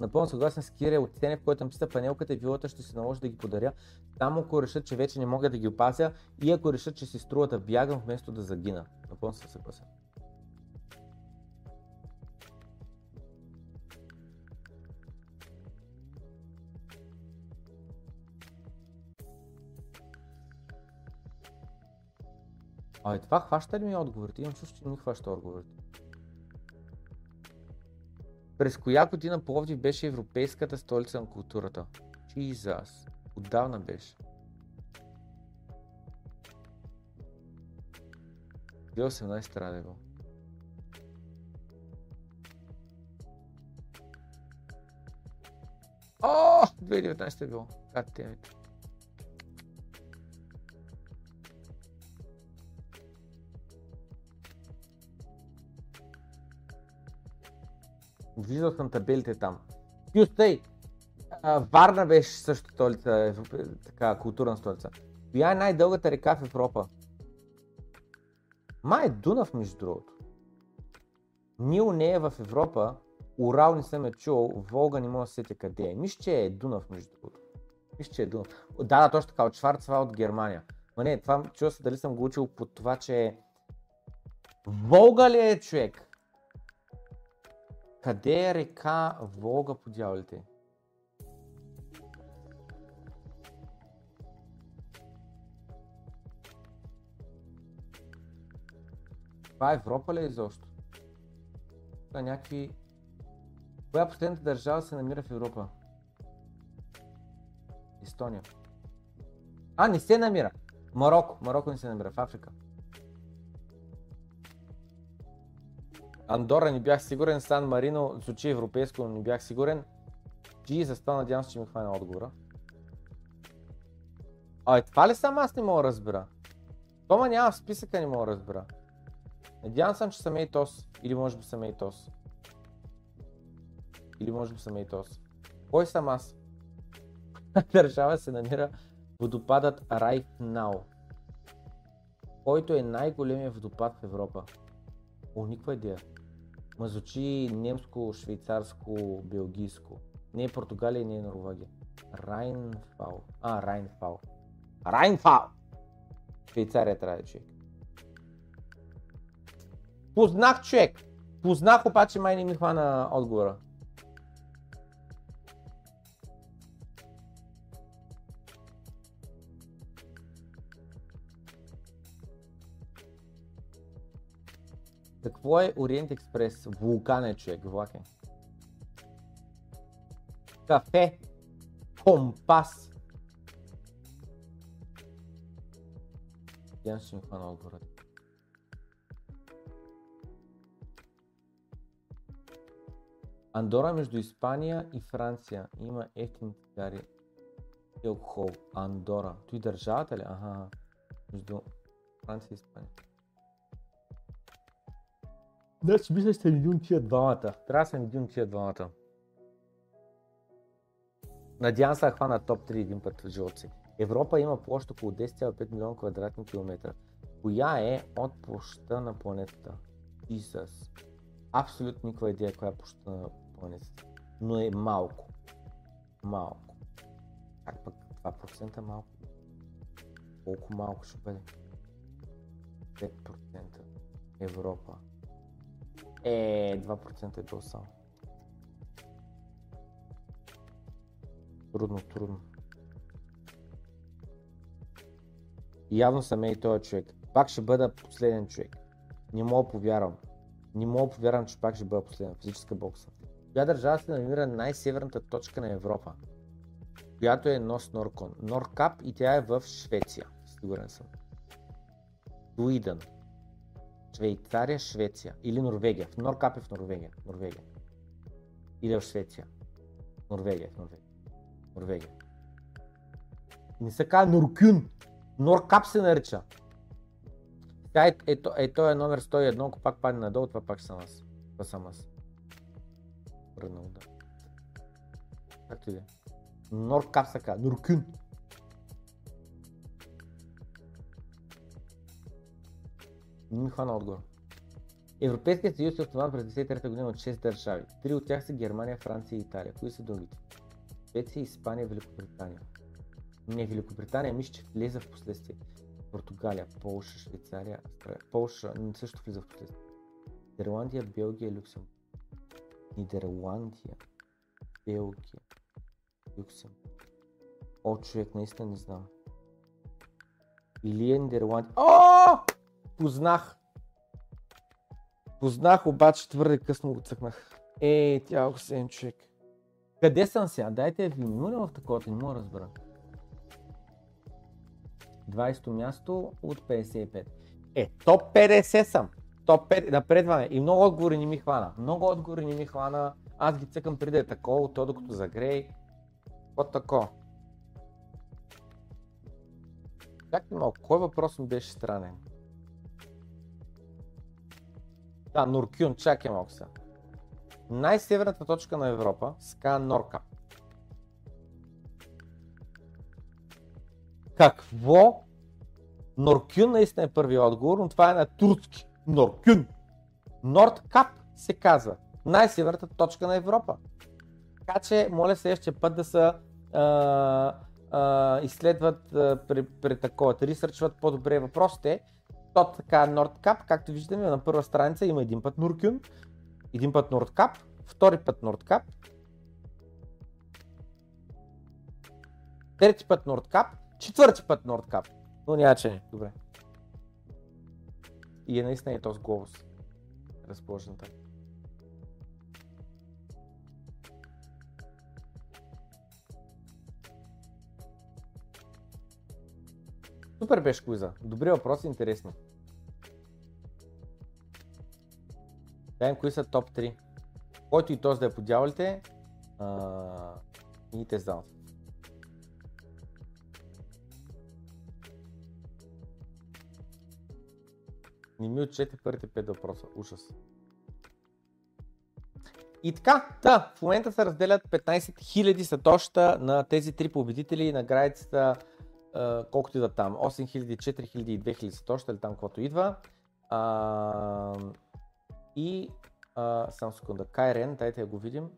Напълно съгласен с Кирил от Тенев, който им писа панелката и вилата ще се наложи да ги подаря, само ако решат, че вече не мога да ги опазя и ако решат, че си струва да бягам вместо да загина. Напълно съм съгласен. Абе, това хваща ли ми отговорите? Имам чувство, че не хваща отговорите. През коя година Пловдив беше европейската столица на културата? Jesus, отдавна беше. 2018 трябва да е било. О, 2019 е било. Катемите. Виждал съм табелите там. Юстей! Варна беше също столица, така културна столица. Коя е най-дългата река в Европа? Май е Дунав, между другото. Нил не е в Европа, Урал не съм е чул, Волга не мога да се сетя къде е. Мисля, че е Дунав, между другото. Мисля, че е Дунав. Да, да, точно така, от Шварцвалд, от Германия. Ма не, това чува се дали съм го учил под това, че Волга ли е човек? Къде е река Волга по дяволите? Това Европа ли е изобщо? Това някакви... Коя последната държава се намира в Европа? Естония. А, не се намира! Мароко. Мароко не се намира, в Африка. Андора не бях сигурен, Сан Марино звучи европейско, но не бях сигурен. Джи, застана, надявам се, че ми хвана отговора. А, това ли съм аз не мога да разбера? Тома няма в списъка, не мога да разбера. Надявам съм, че съм Ейтос, или може би съм Ейтос. Или може би съм Ейтос. Кой съм аз? Държава се намира водопадът Right Now, който е най-големият водопад в Европа. О, никаква идея. Ма звучи немско, швейцарско, белгийско. Не е Португалия, не е Норвегия. Райнфал. А, Райнфал. Райнфал! Швейцария трябва да е човек. Познах човек! Познах, обаче май не ми хвана отговора. Какво е Ориент Експрес? Вулкан е човек, влак е. Кафе. Компас. Надявам се, че ми хвана отбора. Андора между Испания и Франция. Има ефтини цигари и алкохол. Андора. Той държавата ли? Аха. Между Франция и Испания. Значи мисля, ще видим тия двамата. Трябва да се видим тия двамата. Надявам се да хвана топ 3 един път в живота си. Европа има площ около 10,5 милиона квадратни километра. Коя е от площта на планетата? Исъс. Абсолютно никаква идея коя е площта на планетата. Но е малко. Малко. Как пък 2% малко? Колко малко ще бъде? 5% Европа. 2% е бил само. Трудно. И явно съм и този човек. Пак ще бъда последен човек. Не мога да повярвам, че пак ще бъда последен. Физическа бокса. Коя държава се намира най-северната точка на Европа? Която е Нос Норкон. Норкап, и тя е в Швеция. Сигурен съм. Суидън. Швейцария, Швеция. Или Норвегия. Норкап е в Норвегия. Или в Швеция. Норвегия. Не се казва Норкюн. Норкап се нарича. Той е номер 101, ако пак падне надолу, това пак съм аз. Върнал, да. Както и да е. Норкап се казва. Норкюн. Не ми хвана отгоре. Европейският съюз е основан през 1993 година от 6 държави. 3 от тях са Германия, Франция и Италия. Кои са другите? Швеция, Испания, Великобритания. Не, Великобритания мисля, че влезе в последствие. Португалия, Полша, Швейцария, Австралия. Полша също влиза в последствие. Нидерландия, Белгия, Люксембург. О, човек, наистина не знам. Или е Нидерландия. О! Познах, обаче твърде късно го цъкнах. Тя го седен човек. Къде съм сега? Дайте ви минуля в таковато, не мога да разбера. 20-то място от 55. Топ 50 съм. Топ 5, напредваме. И много отговори не ми хвана. Аз ги цъкам преди да е такова, то докато загрей. От тако. Чакайте малко, кой въпрос ми беше странен? Да, Норкюн, чакай малко сега. Най-северната точка на Европа се казва Норка. Какво? Норкюн наистина е първият отговор, но това е на турски. Норкюн. Нордкап се казва. Най-северната точка на Европа. Така че, моля следващия път да се изследват при такова, да ресърчват по-добре въпросите. То така Нордкап, както виждаме на първа страница има един път Норкюн, един път Нордкап, втори път Нордкап, трети път Нордкап, четвърти път Нордкап, но няма че не, добре. И е наистина и този глобус разположен така. Супер беше куиза, добри въпроси, интересни. Даем кои са топ 3. Който и този да е по дяволите, и те знам. Не ми отчете първите 5 въпроса, ужас. И така, в момента се разделят 15 000 сатошта на тези 3 победители на границата. Колкото идва там, 8000, 4000 и 2000 сатоща или там каквото идва. Само секунда, Кайрен, дайте да го видим.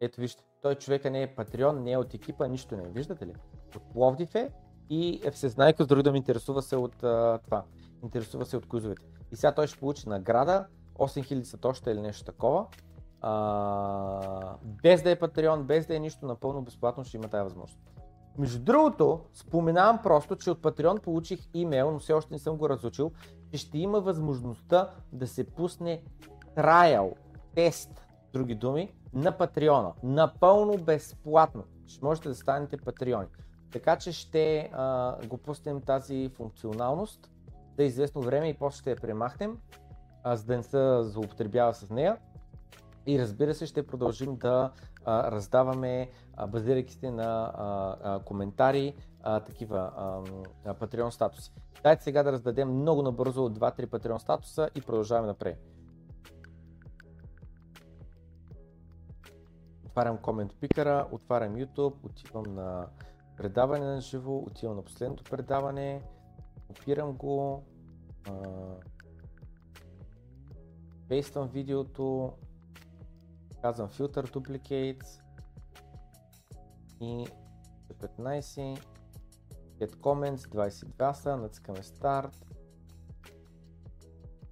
Ето вижте, той човека не е патреон, не е от екипа, нищо не е, виждате ли? От Пловдив е и е всезнайко, с други да ми интересува се от това. Интересува се от куизовете. И сега той ще получи награда, 8000 сатоща или нещо такова. Без да е патреон, без да е нищо, напълно безплатно ще има тази възможност. Между другото, споменавам просто, че от Patreon получих имейл, но все още не съм го разучил, че ще има възможността да се пусне trial, тест, други думи, на Patreon. Напълно безплатно. Ще можете да станете патреони. Така че ще го пуснем тази функционалност за известно време и после ще я премахнем, за да не се злоупотребява с нея. И разбира се, ще продължим да раздаваме, базирайки се на коментари, такива Patreon статуси. Дайте сега да раздадем много набързо от 2-3 Patreon статуса и продължаваме напред. Отварям комент пикъра, отварям YouTube, отивам на предаване на живо, отивам на последното предаване, копирам го, пействам видеото, казвам Filter Duplicates и 15, Get Comments, 22 са, натискаме Start.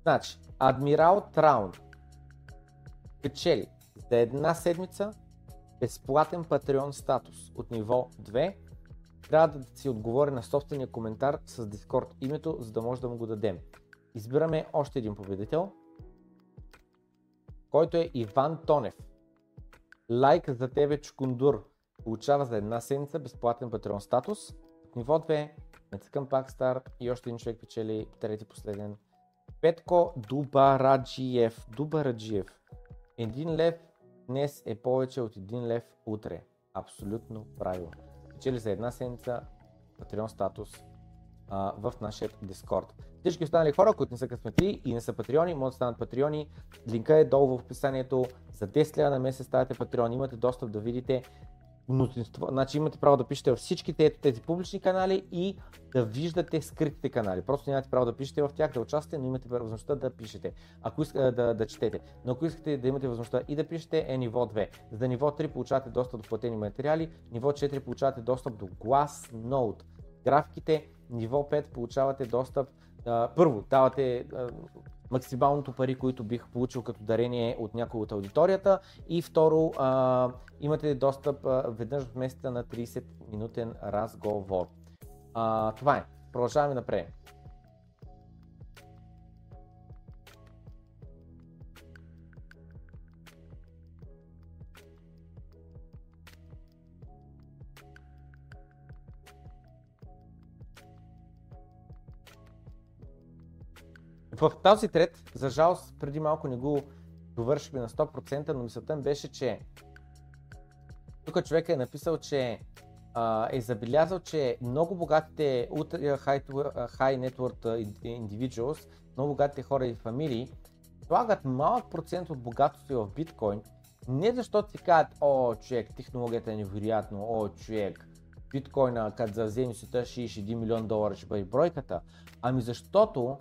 Значи, Адмирал Траун печели за една седмица безплатен Patreon статус от ниво 2. Трябва да си отговори на собствения коментар с Discord името, за да може да му го дадем. Избираме още един победител, който е Иван Тонев. Лайк за тебе, Чкундур. Получава за една седмица безплатен Patreon статус от ниво 2. Натискам пак Старт и още един човек печели, трети последен. Петко Дубараджиев. Един лев днес е повече от един лев утре. Абсолютно правилно. Печели за една седмица Patreon статус в нашия Discord. Всички останали хора, които не са късметли и не са патреони, могат да станат патреони. Линка е долу в описанието. За 10 лева на месец ставате патреон. Имате достъп да видите мнозинство. Значи имате право да пишете във всичките тези публични канали и да виждате скритите канали. Просто нямате право да пишете в тях, да участвате, но имате възможността да пишете, ако искате да четете. Но ако искате да имате възможността и да пишете, е ниво 2. За ниво 3 получавате достъп до платени материали, ниво 4 получавате достъп до Glass Node графиките, ниво 5 получавате достъп. Първо, давате максималното пари, които бих получил като дарение от някой от аудиторията, и второ, имате достъп веднъж в месеца на 30-минутен разговор. Това е. Продължаваме напред. В този трет, за жалост, преди малко не го довършихме на 100%, но мисълта ми беше, че тук човек е написал, че е забелязал, че много богатите high net worth individuals, много богатите хора и фамилии слагат малък процент от богатството в биткоин, не защото си казват, о, човек, технологията е невероятно, о, човек, биткоина, като завземи си тъщи 1 милион долара ще бъде бройката, ами защото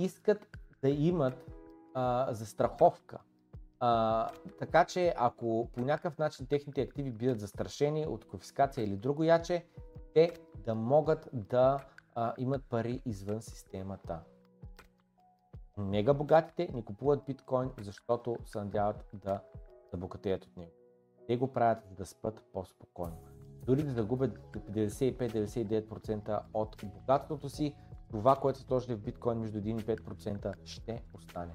искат да имат застраховка. Така че ако по някакъв начин техните активи бидат застрашени от конфискация или друго яче, те да могат да имат пари извън системата. Мега богатите не купуват биткоин, защото се надяват да забогатеят от него. Те го правят, за да спят по-спокойно. Дори да загубят 95-99% от богатството си, това, което са вложили в биткоин между 1 и 5%, ще остане.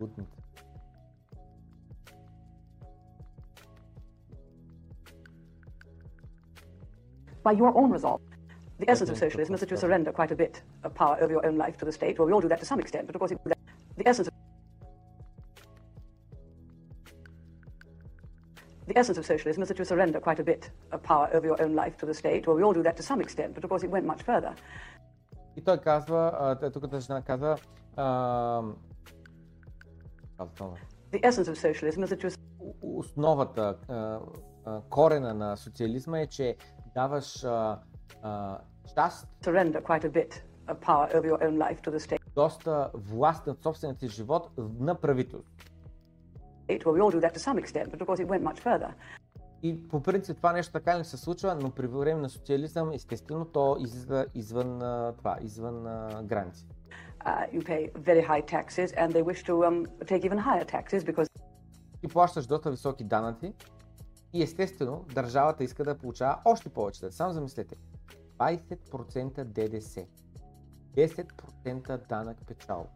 Бутните. By your own resolve. The essence of socialism is that you surrender quite a bit of power over your own life to the state. Well, we all do that to some extent, but of course, the essence of socialism is that you surrender quite a bit of power over your own life to the state. Well, we all do that to some extent, but of course it went much further. И той казва, тук тази жена казва, The essence of socialism is that you... Основата, корена на социализма е, че даваш част, surrender quite a bit of power over your own life to the state. Доста власт над собствения си живот на правителството. Well, we all do that to some extent, but of course it went much further. И по принцип това нещо така не се случва, но при време на социализъм, естествено, то излиза извън това, извън граници. You pay very high taxes and they wish to take even higher taxes because... Ти плащаш доста високи данъци и естествено държавата иска да получава още повече. Само замислете, 20% ДДС, 10% данък печалба,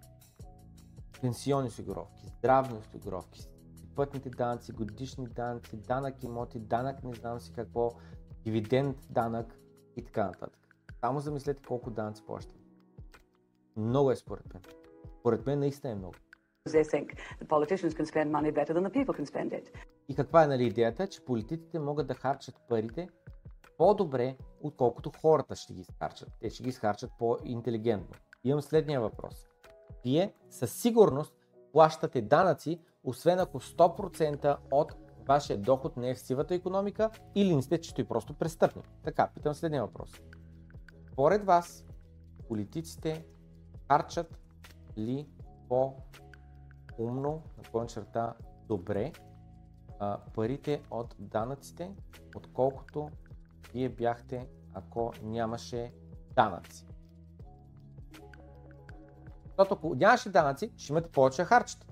пенсионни осигуровки, здравни осигуровки, пътните данъци, годишни данъци, данък имоти, данък не знам си какво, дивиденд данък и така нататък. Само замислете колко данъци плащат. Много е според мен. Според мен наистина е много. И каква е, нали, идеята, че политиците могат да харчат парите по-добре, отколкото хората ще ги изхарчат. Те ще ги изхарчат по-интелигентно. Имам следния въпрос. Вие със сигурност плащате данъци, освен ако 100% от вашия доход не е в сивата икономика или не сте чисто и просто престъпни. Така, питам следния въпрос. Според вас, политиците харчат ли по-умно, добре парите от данъците, отколкото вие бяхте, ако нямаше данъци? Защото ако нямаше данъци, ще имате повече харчета.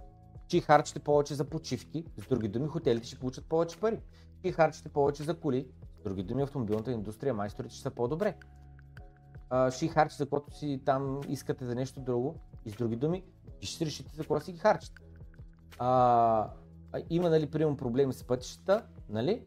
Ще харчите повече за почивки, с други думи хотелите ще получат повече пари. Ще харчите повече за коли, с други думи автомобилната индустрия, майсторите ще са по-добре. Ще харчите за което си там искате за нещо друго и с други думи ще решите за какво си ги харчите. Има, нали, примерно проблеми с пътищата, нали?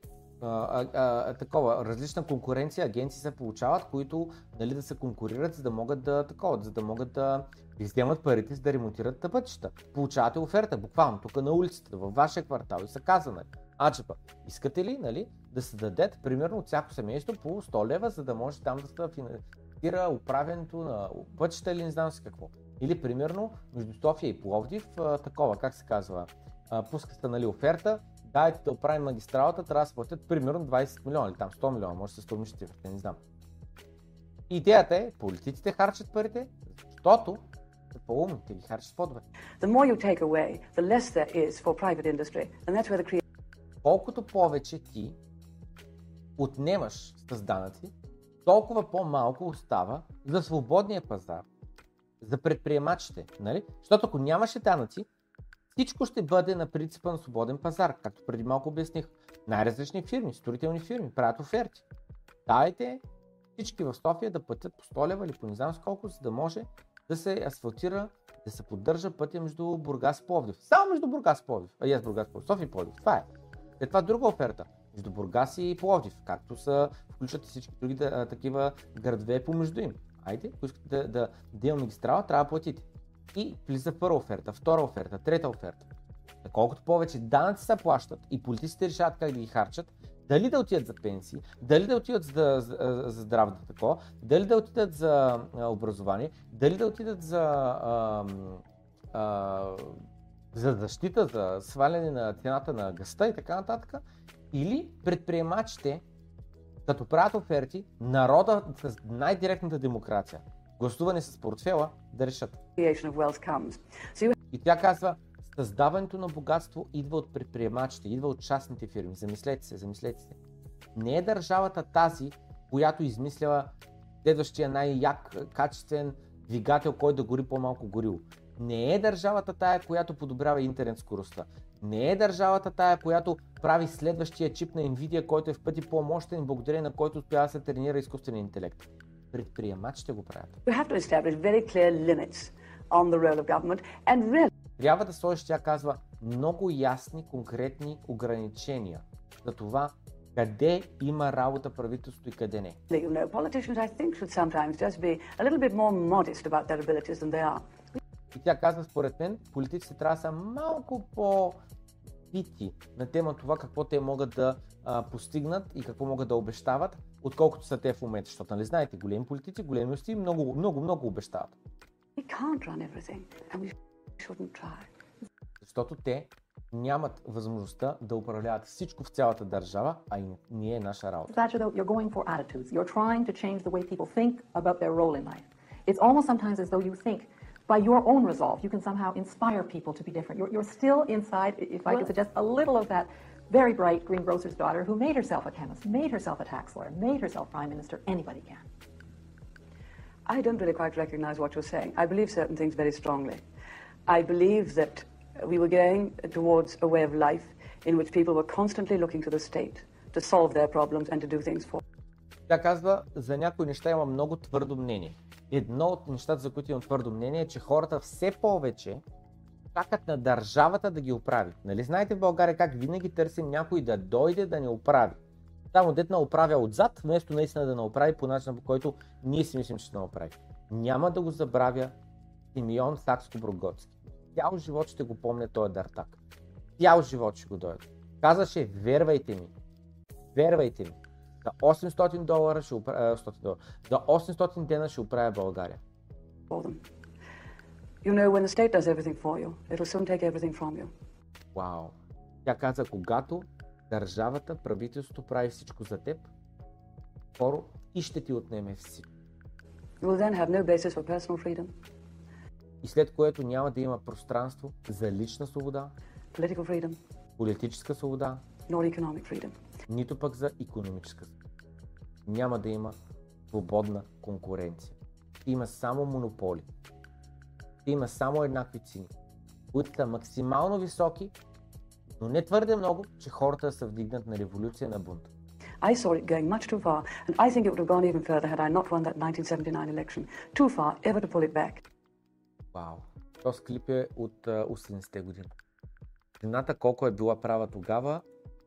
Такова, различна конкуренция, агенции се получават, които, нали, да се конкурират, за да могат да таковат, за да могат да изземат парите, за да ремонтират пътища. Получавате оферта, буквално тук на улицата, във вашия квартал и са казани. Аджепа, искате ли, нали, да се дадете примерно от всяко семейство по 100 лева, за да може там да се финансира управенето на пътища или не знам си какво. Или примерно между София и Пловдив, такова, как се казва, пускате, нали, оферта, дайте да оправим магистралата, трябва да се платят примерно 20 милиона или там 100 милиона, може да се стомнищи цифрите, не знам. Идеята е, политиците харчат парите, защото са по-умни, те ги харчат по-добре. Колкото повече ти отнемаш с данъци, толкова по-малко остава за свободния пазар, за предприемачите, нали? Защото ако нямаше данъци, всичко ще бъде на принципа на свободен пазар, както преди малко обясних. Най-различни фирми, строителни фирми правят оферти. Дайте всички в София да платят по 100 лева или по не знам сколко, за да може да се асфалтира, да се поддържа пътя между Бургас и Пловдив. Само между Бургас и Пловдив. Бургас и Пловдив, София и Пловдив, това е. След това друга оферта между Бургас и Пловдив, както са включат всички други такива градове помежду им. Айде, ако искате да има магистрала, трябва да платите. И влиза първа оферта, втора оферта, трета оферта. Колкото повече данъци се плащат и политиците решават как да ги харчат, дали да отидат за пенсии, дали да отидат за здравето тако, дали да отидат за образование, дали да отидат за защита, за сваляне на цената на газта и така нататък, или предприемачите, като правят оферти, народа с най-директната демокрация, гласуване с портфела, да решат. И тя казва, създаването на богатство идва от предприемачите, идва от частните фирми. Замислете се. Не е държавата тази, която измисляла следващия най-як, качествен двигател, който да гори по-малко горило. Не е държавата тая, която подобрява интернет скоростта. Не е държавата тая, която прави следващия чип на NVIDIA, който е в пъти по-мощен, благодарение на който успява да се тренира изкуствен интелект. Предприемачите го правят. Трябва да сложиш, тя казва, много ясни, конкретни ограничения за това къде има работа правителството и къде не. И тя казва, според мен, политиците трябва да са малко по-бити на тема това какво те могат да постигнат и какво могат да обещават, отколкото са те в момента, защото, нали знаете, големи политици, големи усти, много, много, много обещават. Защото те нямат възможността да управляват всичко в цялата държава, а и не е наша работа. By your own resolve, you can somehow inspire people to be different. You're still inside, if I could suggest a little of that very bright greengrocer's daughter who made herself a chemist, made herself a tax lawyer, made herself prime minister. Anybody can. I don't really quite recognize what you're saying. I believe certain things very strongly. I believe that we were going towards a way of life in which people were constantly looking to the state to solve their problems and to do things for. Тя казва, за някои неща има много твърдо мнение. Едно от нещата, за които имам твърдо мнение, е, че хората все повече чакат на държавата да ги оправи. Нали знаете в България как винаги търсим някой да дойде да ни оправи. Само дет на оправя отзад, вместо наистина да направи по начина, по който ние си мислим, че ще направи. Няма да го забравя Симеон Сакскобургготски. Цял живот ще го помня този дартак. Цял живот ще го дойде. Казаше, вервайте ми. Вервайте ми. За $800 ще оправя, за 800 дена ще оправя България. You know, when the state does everything for you, it'll soon take everything from you. Вау. Тя каза, когато държавата, правителството прави всичко за теб, скоро и ще ти отнеме всичко. You will then have no basis for personal freedom. И след което няма да има пространство за лична свобода, political freedom, политическа свобода, nor economic freedom, нито пък за икономическа свобода. Няма да има свободна конкуренция. Има само монополи. Има само еднакви цени, които са максимално високи, но не твърде много, че хората са вдигнат на революция, на бунт. I saw it going much too far, and I think it would have gone even further had I not won that 1979 election. Too far ever to pull it back. Вау, този клип е от 80-те години. Цената колко е била права тогава,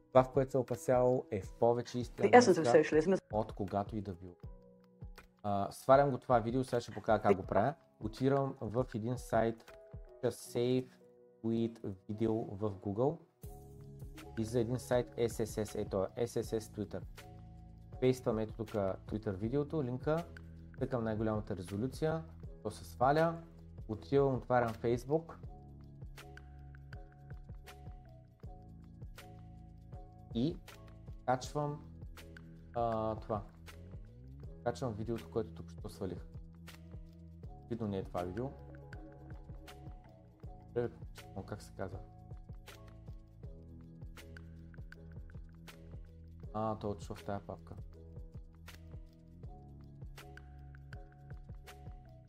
това в което се опасяло е в повече истина, от когато и да било. Сварям го това видео, сега ще покажа как го правя. Отирам в един сайт, Save with Video в Google и за един сайт SSS, ето е SSS Twitter. Пействам ето тук Twitter видеото, линка, тъкам най-голямата резолюция, то се сваля, отивам, отварям Facebook и качвам това. Качвам видеото, което тук ще свалих. Видно не е това видео. Как се казва? То отишло в тая папка.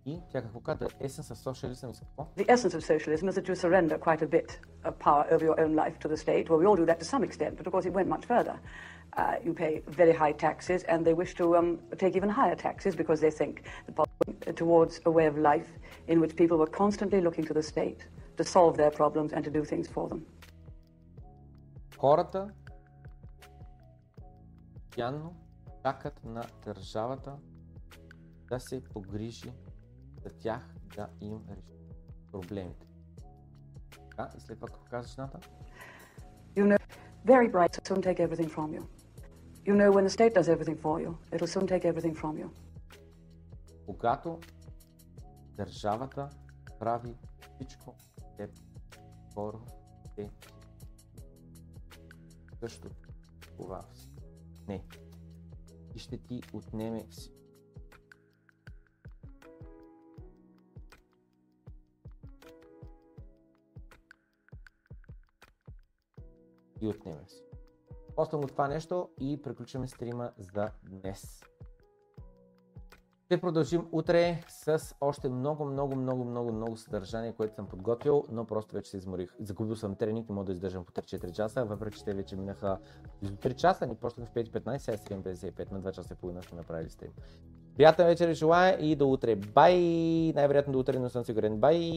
И тя какво казва? Есенс of socialism is какво? The essence of socialism is that you surrender quite a bit of power over your own life to the state. Well, we all do that to some extent, but of course it went much further. You pay very high taxes and they wish to take even higher taxes because they think towards a way of life in which people were constantly looking to the state to solve their problems and to do things for them. Хората постоянно чакат на държавата да се погрижи за тях, да им реши проблемите. И след това какво каза жената? You know, very bright, so soon take everything from you. You know, when the state does everything for you, it'll soon take everything from you. Когато държавата прави всичко, скоро те също това не. И ще ти отнеме всичко. И отнеме си. Постам го това нещо и приключваме стрима за днес. Ще продължим утре с още много съдържание, което съм подготвил, но просто вече се изморих. Загубил съм тренинг, не мога да издържам по 3-4 часа, въпреки че те вече минаха 3 часа, ни почнах в 5:15, сега 7:55, на 2 часа и половина сме направили стрим. Приятен вечер ви желая и до утре. Бай! Най-вероятно до утре, но съм сигурен. Бай!